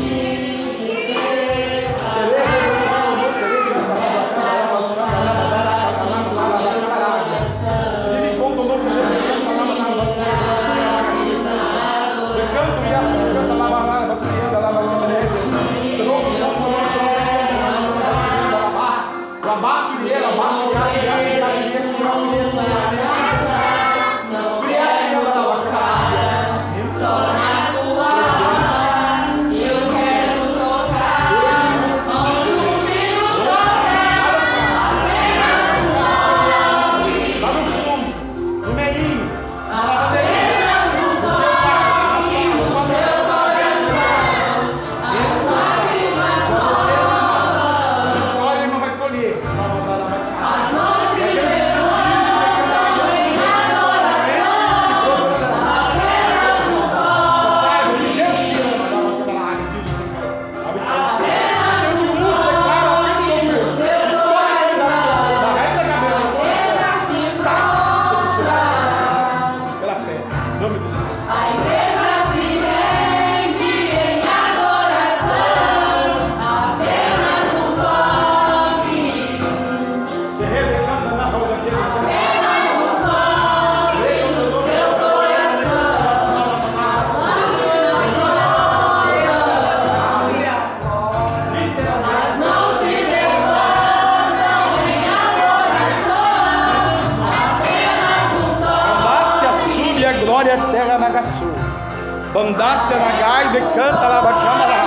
Bandácia na gaita e canta lá bacana lá.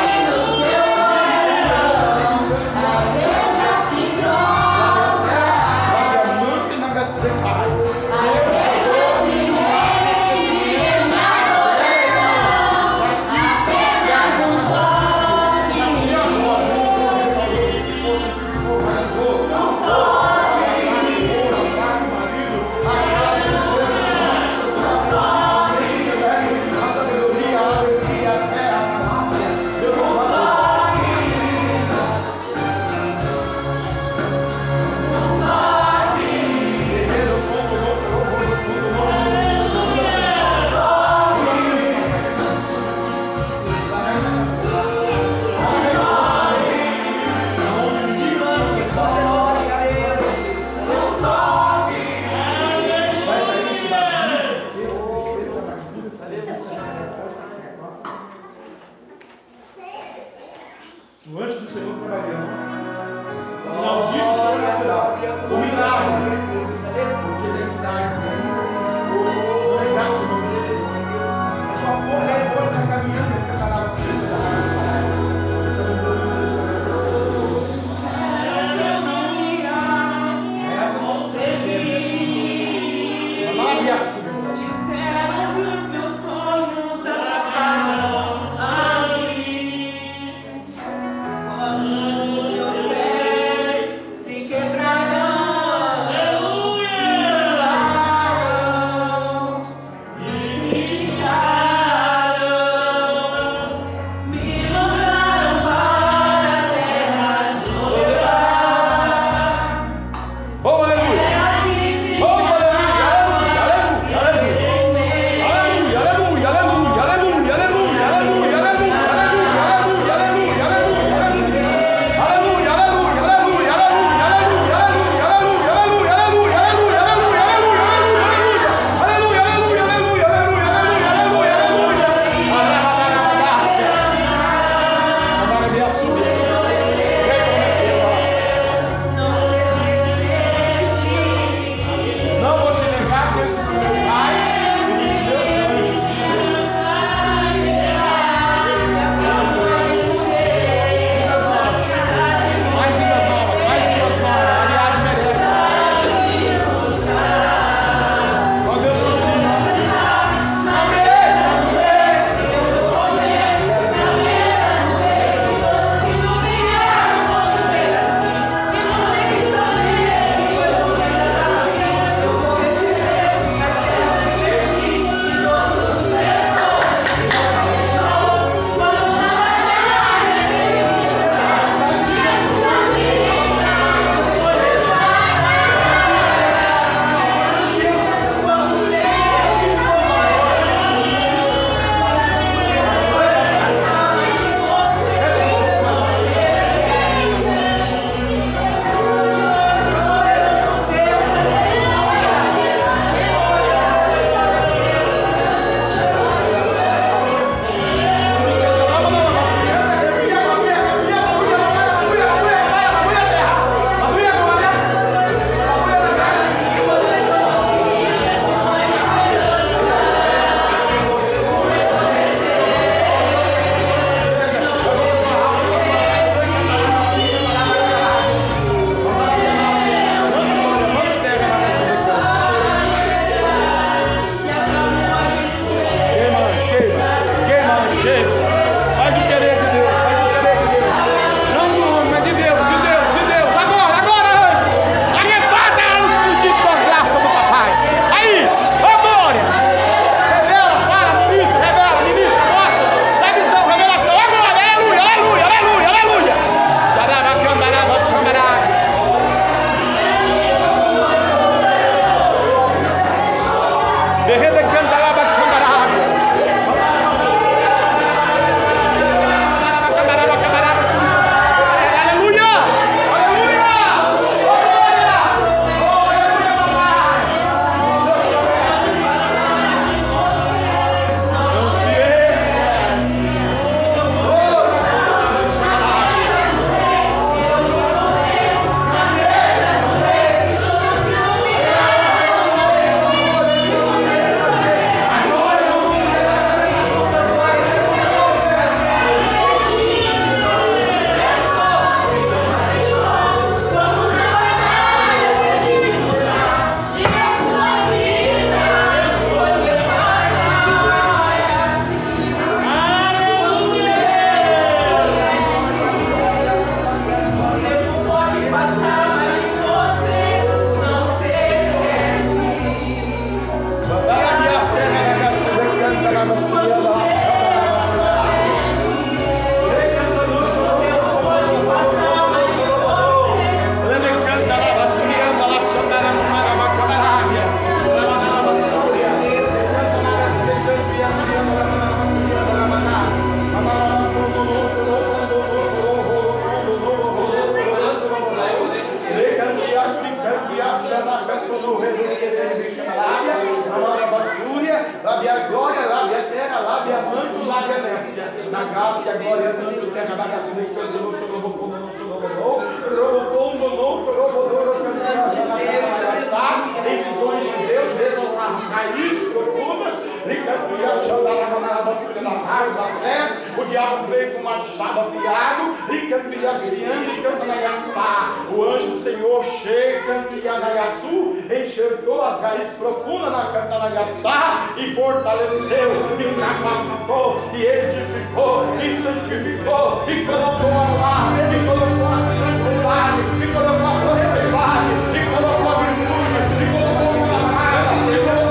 Vamos lá. lábia, lábia basúria, lábia glória, lábia terra, lábia manto, lábia nência, na graça, glória, manto, terra, bagaço, em visões de Deus, mesmo nas raízes profundas, o diabo veio com uma espada afiada, e campeia afiando, e canta na gaçá. O anjo do Senhor chega, campeia na gaçu, enxergou as raízes profundas na canta na gaçá, e fortaleceu, e capacitou, e edificou, e santificou, e colocou a paz, e colocou a tranquilidade, e colocou a prosperidade, e colocou a virtude, e colocou a paz, e colocou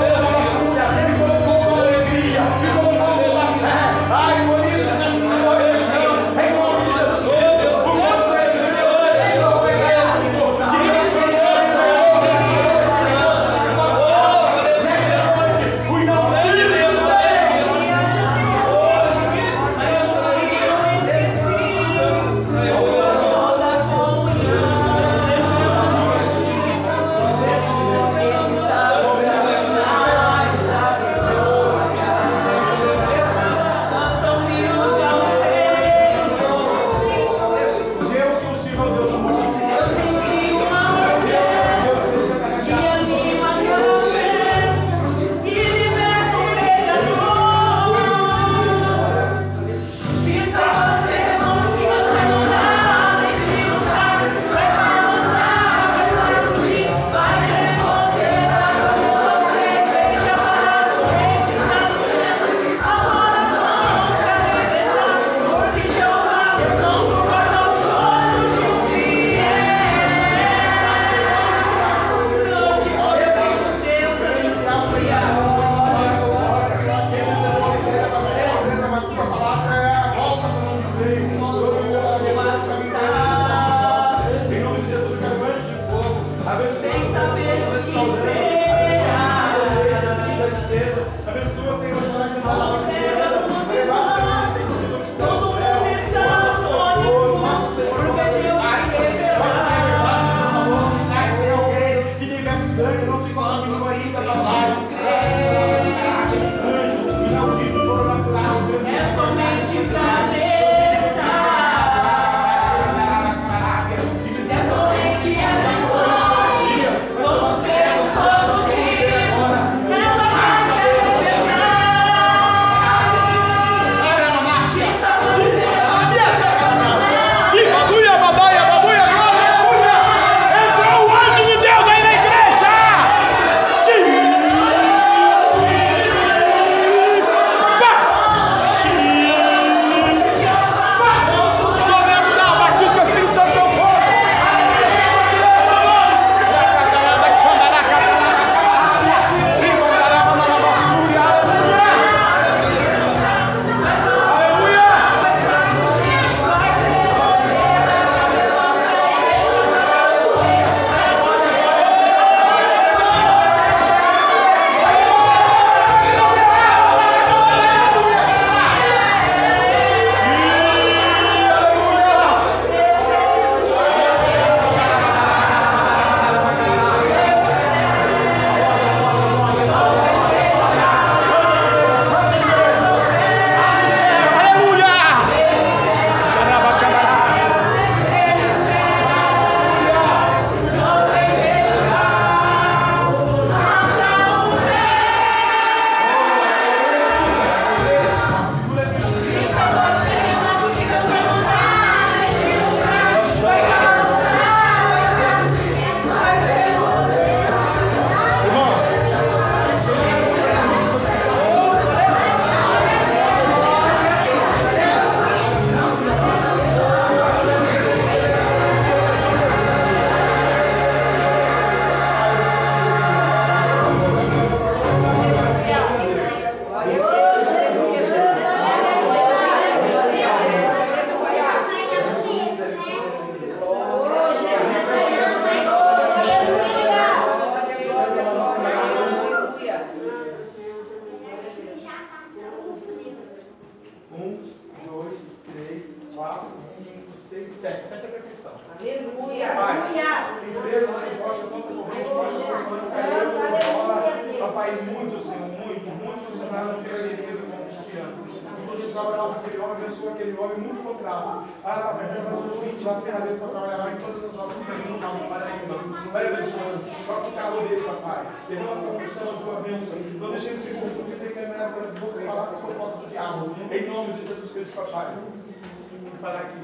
salva aquele homem, abençoa aquele homem, multiplicará. Ah, vai levar os seus 20 lá, ferramentas para trabalhar em todas as obras que tem no Vale do Paraíba. Vai abençoando, toca o calor dele, papai. Derrama a condição, a tua bênção. Não deixe ele ser corrupto, porque tem que terminar pelas bocas, falar se for fotos do diabo. Em nome de Jesus Cristo, papai. Vamos parar aqui.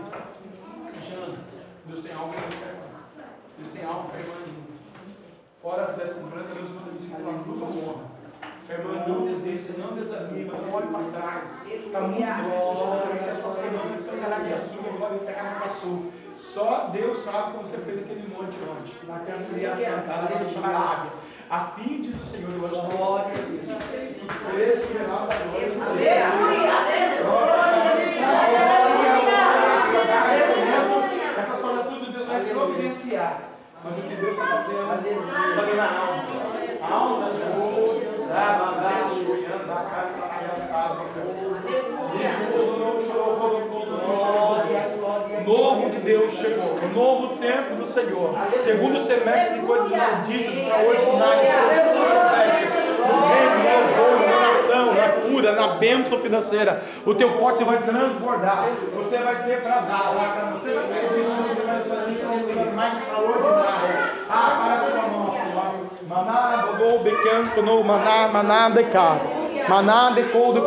Jean, Deus tem algo para mim. Deus tem algo para mim. Fora as vestes brancas, Deus manda te falar tudo ou honra. Irmã, não desista, não desanima, não olhe para trás. Está muito difícil, você não vai pegar a sua, não vai pegar a sua. Só Deus sabe como você fez aquele monte ontem. Na cantada, assim diz o Senhor, eu acho. Glória a Deus. Aleluia, aleluia. Essas coisas tudo Deus vai providenciar. Mas o que Deus está fazendo, sabe na alma. Alma de amor, da mandar, chuiando a carne, palhaçada, o novo de Deus chegou, o novo tempo do Senhor, segundo semestre de coisas malditas, extraordinárias, na bênção financeira, o teu pote vai transbordar, você vai ter para dar, você vai ter isso, você vai fazer mais extraordinário. Ah, para a sua mão, Senhor. Maná, bodou, becanto, no maná, maná de cá. Maná de cou, de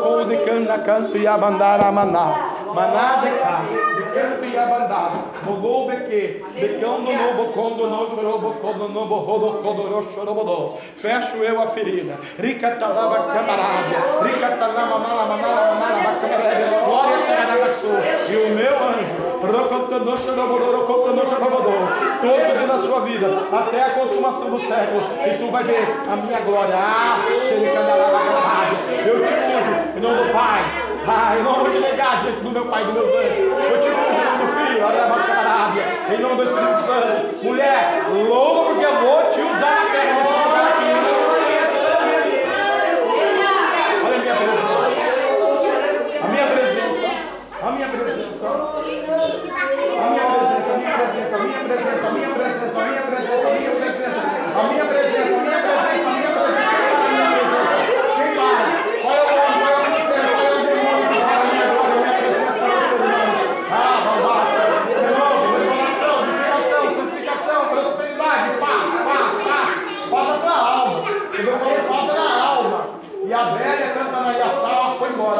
cana, canto e abandara, maná. Maná de cá, de canto e abandara. Bogou, beque, becão do novo, condo, novo, chorobocô, do novo, rodocodorô, chorobodô. Fecho eu a ferida. Ricatalava, camarada. Ricatalava, malamanara, manara, camarada. Glória, cararabaçu. E o meu anjo, rocotodô, chorobodô, rocotodô, chorobodô. Todos na sua vida, até a consumação do século. E tu vai ver a minha glória. Ah, xericandarava, camarada. Eu te unjo, em nome do Pai. Ah, eu não vou te negar diante do meu Pai e dos meus anjos. Eu te unjo, em nome do Filho. Em nome do Espírito Santo. Mulher, louco porque eu vou te usar na terra. Nesse lugar aqui. Olha a minha presença. A minha presença. A minha presença. A minha presença. A minha presença. A minha presença. A minha presença. A minha presença. A minha presença. A minha presença. A minha presença. A minha presença. A velha canta na Iaçá, foi embora.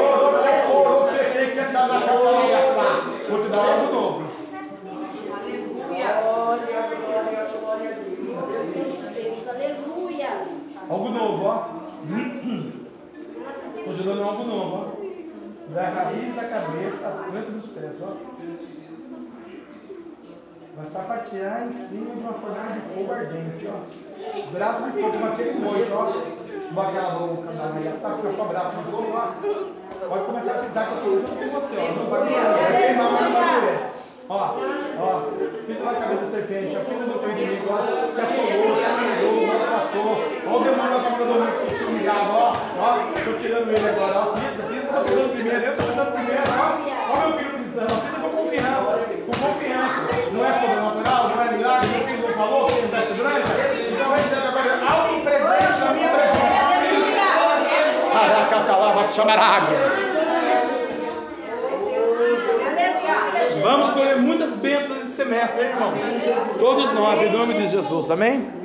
Rococó, fechei canta na Iaçá. Vou te dar algo novo. Aleluia. Glória, glória, glória a Deus. Aleluia. Algo novo, ó. Estou te dando algo novo, ó. Da raiz da cabeça, as plantas dos pés, ó. Vai sapatear em cima de uma fornalha de fogo ardente, ó. Braço de fogo naquele monte, ó. Bacana boca da Maria, sabe que eu sou braço de fogo lá? Pode começar a pisar com a coisa que você, ó. Não vai queimar, mas não vai doer. Ó, ó. Pisa na cabeça da serpente, ó. Pisa no teu inimigo, ó. Te assolou, te amarelou, maltratou. Ó o demônio da sombra do mundo que se humilhava, ó. Ó, tô tirando ele agora, ó. Pisa, pisa, tá pisando primeiro, eu tô pisando primeiro, ó. Ó meu filho pisando, ó. Pisa com confiança. Com confiança, não é sobrenatural, não é milagre, não é o que falou, que não veste branca, então recebe agora algo presente na minha presença. Caracatalava, chamarada. Vamos colher muitas bênçãos esse semestre, hein, irmãos? Todos nós, em nome de Jesus, amém?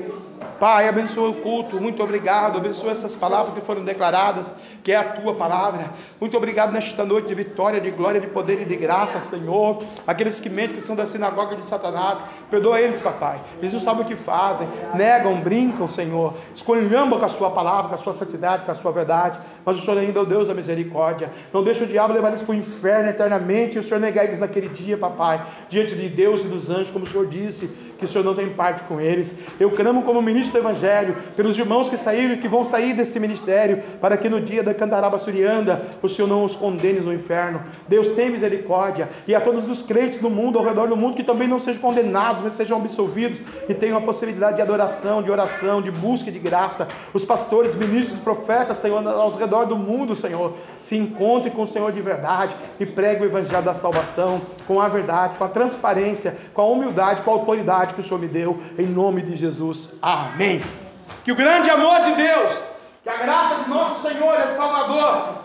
Pai, abençoa o culto, muito obrigado, abençoa essas palavras que foram declaradas, que é a Tua Palavra, muito obrigado nesta noite de vitória, de glória, de poder e de graça, Senhor, aqueles que mentem que são da sinagoga de Satanás, perdoa eles, papai, eles não sabem o que fazem, negam, brincam, Senhor, escolhambam com a Sua Palavra, com a Sua santidade, com a Sua verdade, mas o Senhor ainda é o Deus da misericórdia, não deixa o diabo levar eles para o inferno eternamente, e o Senhor negar eles naquele dia, papai, diante de Deus e dos anjos, como o Senhor disse, que o Senhor não tem parte com eles, eu clamo como ministro do Evangelho, pelos irmãos que saíram e que vão sair desse ministério, para que no dia da cantaraba surianda, o Senhor não os condene no inferno, Deus tem misericórdia, e a todos os crentes do mundo, ao redor do mundo, que também não sejam condenados, mas sejam absolvidos, e tenham a possibilidade de adoração, de oração, de busca de graça, os pastores, ministros, profetas, Senhor, aos redor do mundo, Senhor, se encontrem com o Senhor de verdade, e pregue o Evangelho da salvação, com a verdade, com a transparência, com a humildade, com a autoridade, que o Senhor me deu, em nome de Jesus, amém. Que o grande amor de Deus, que a graça de nosso Senhor e Salvador,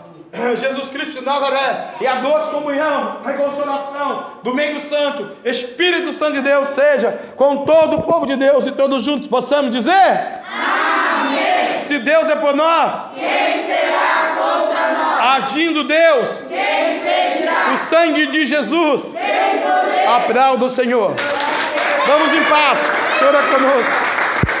Jesus Cristo de Nazaré, e a doce comunhão, a consolação do Domingo Santo, Espírito Santo de Deus seja com todo o povo de Deus, e todos juntos possamos dizer: amém. Se Deus é por nós, quem será contra nós? Agindo Deus, quem impedirá? O sangue de Jesus tem poder. Aplauda o Senhor. Vamos em paz, Senhor é conosco.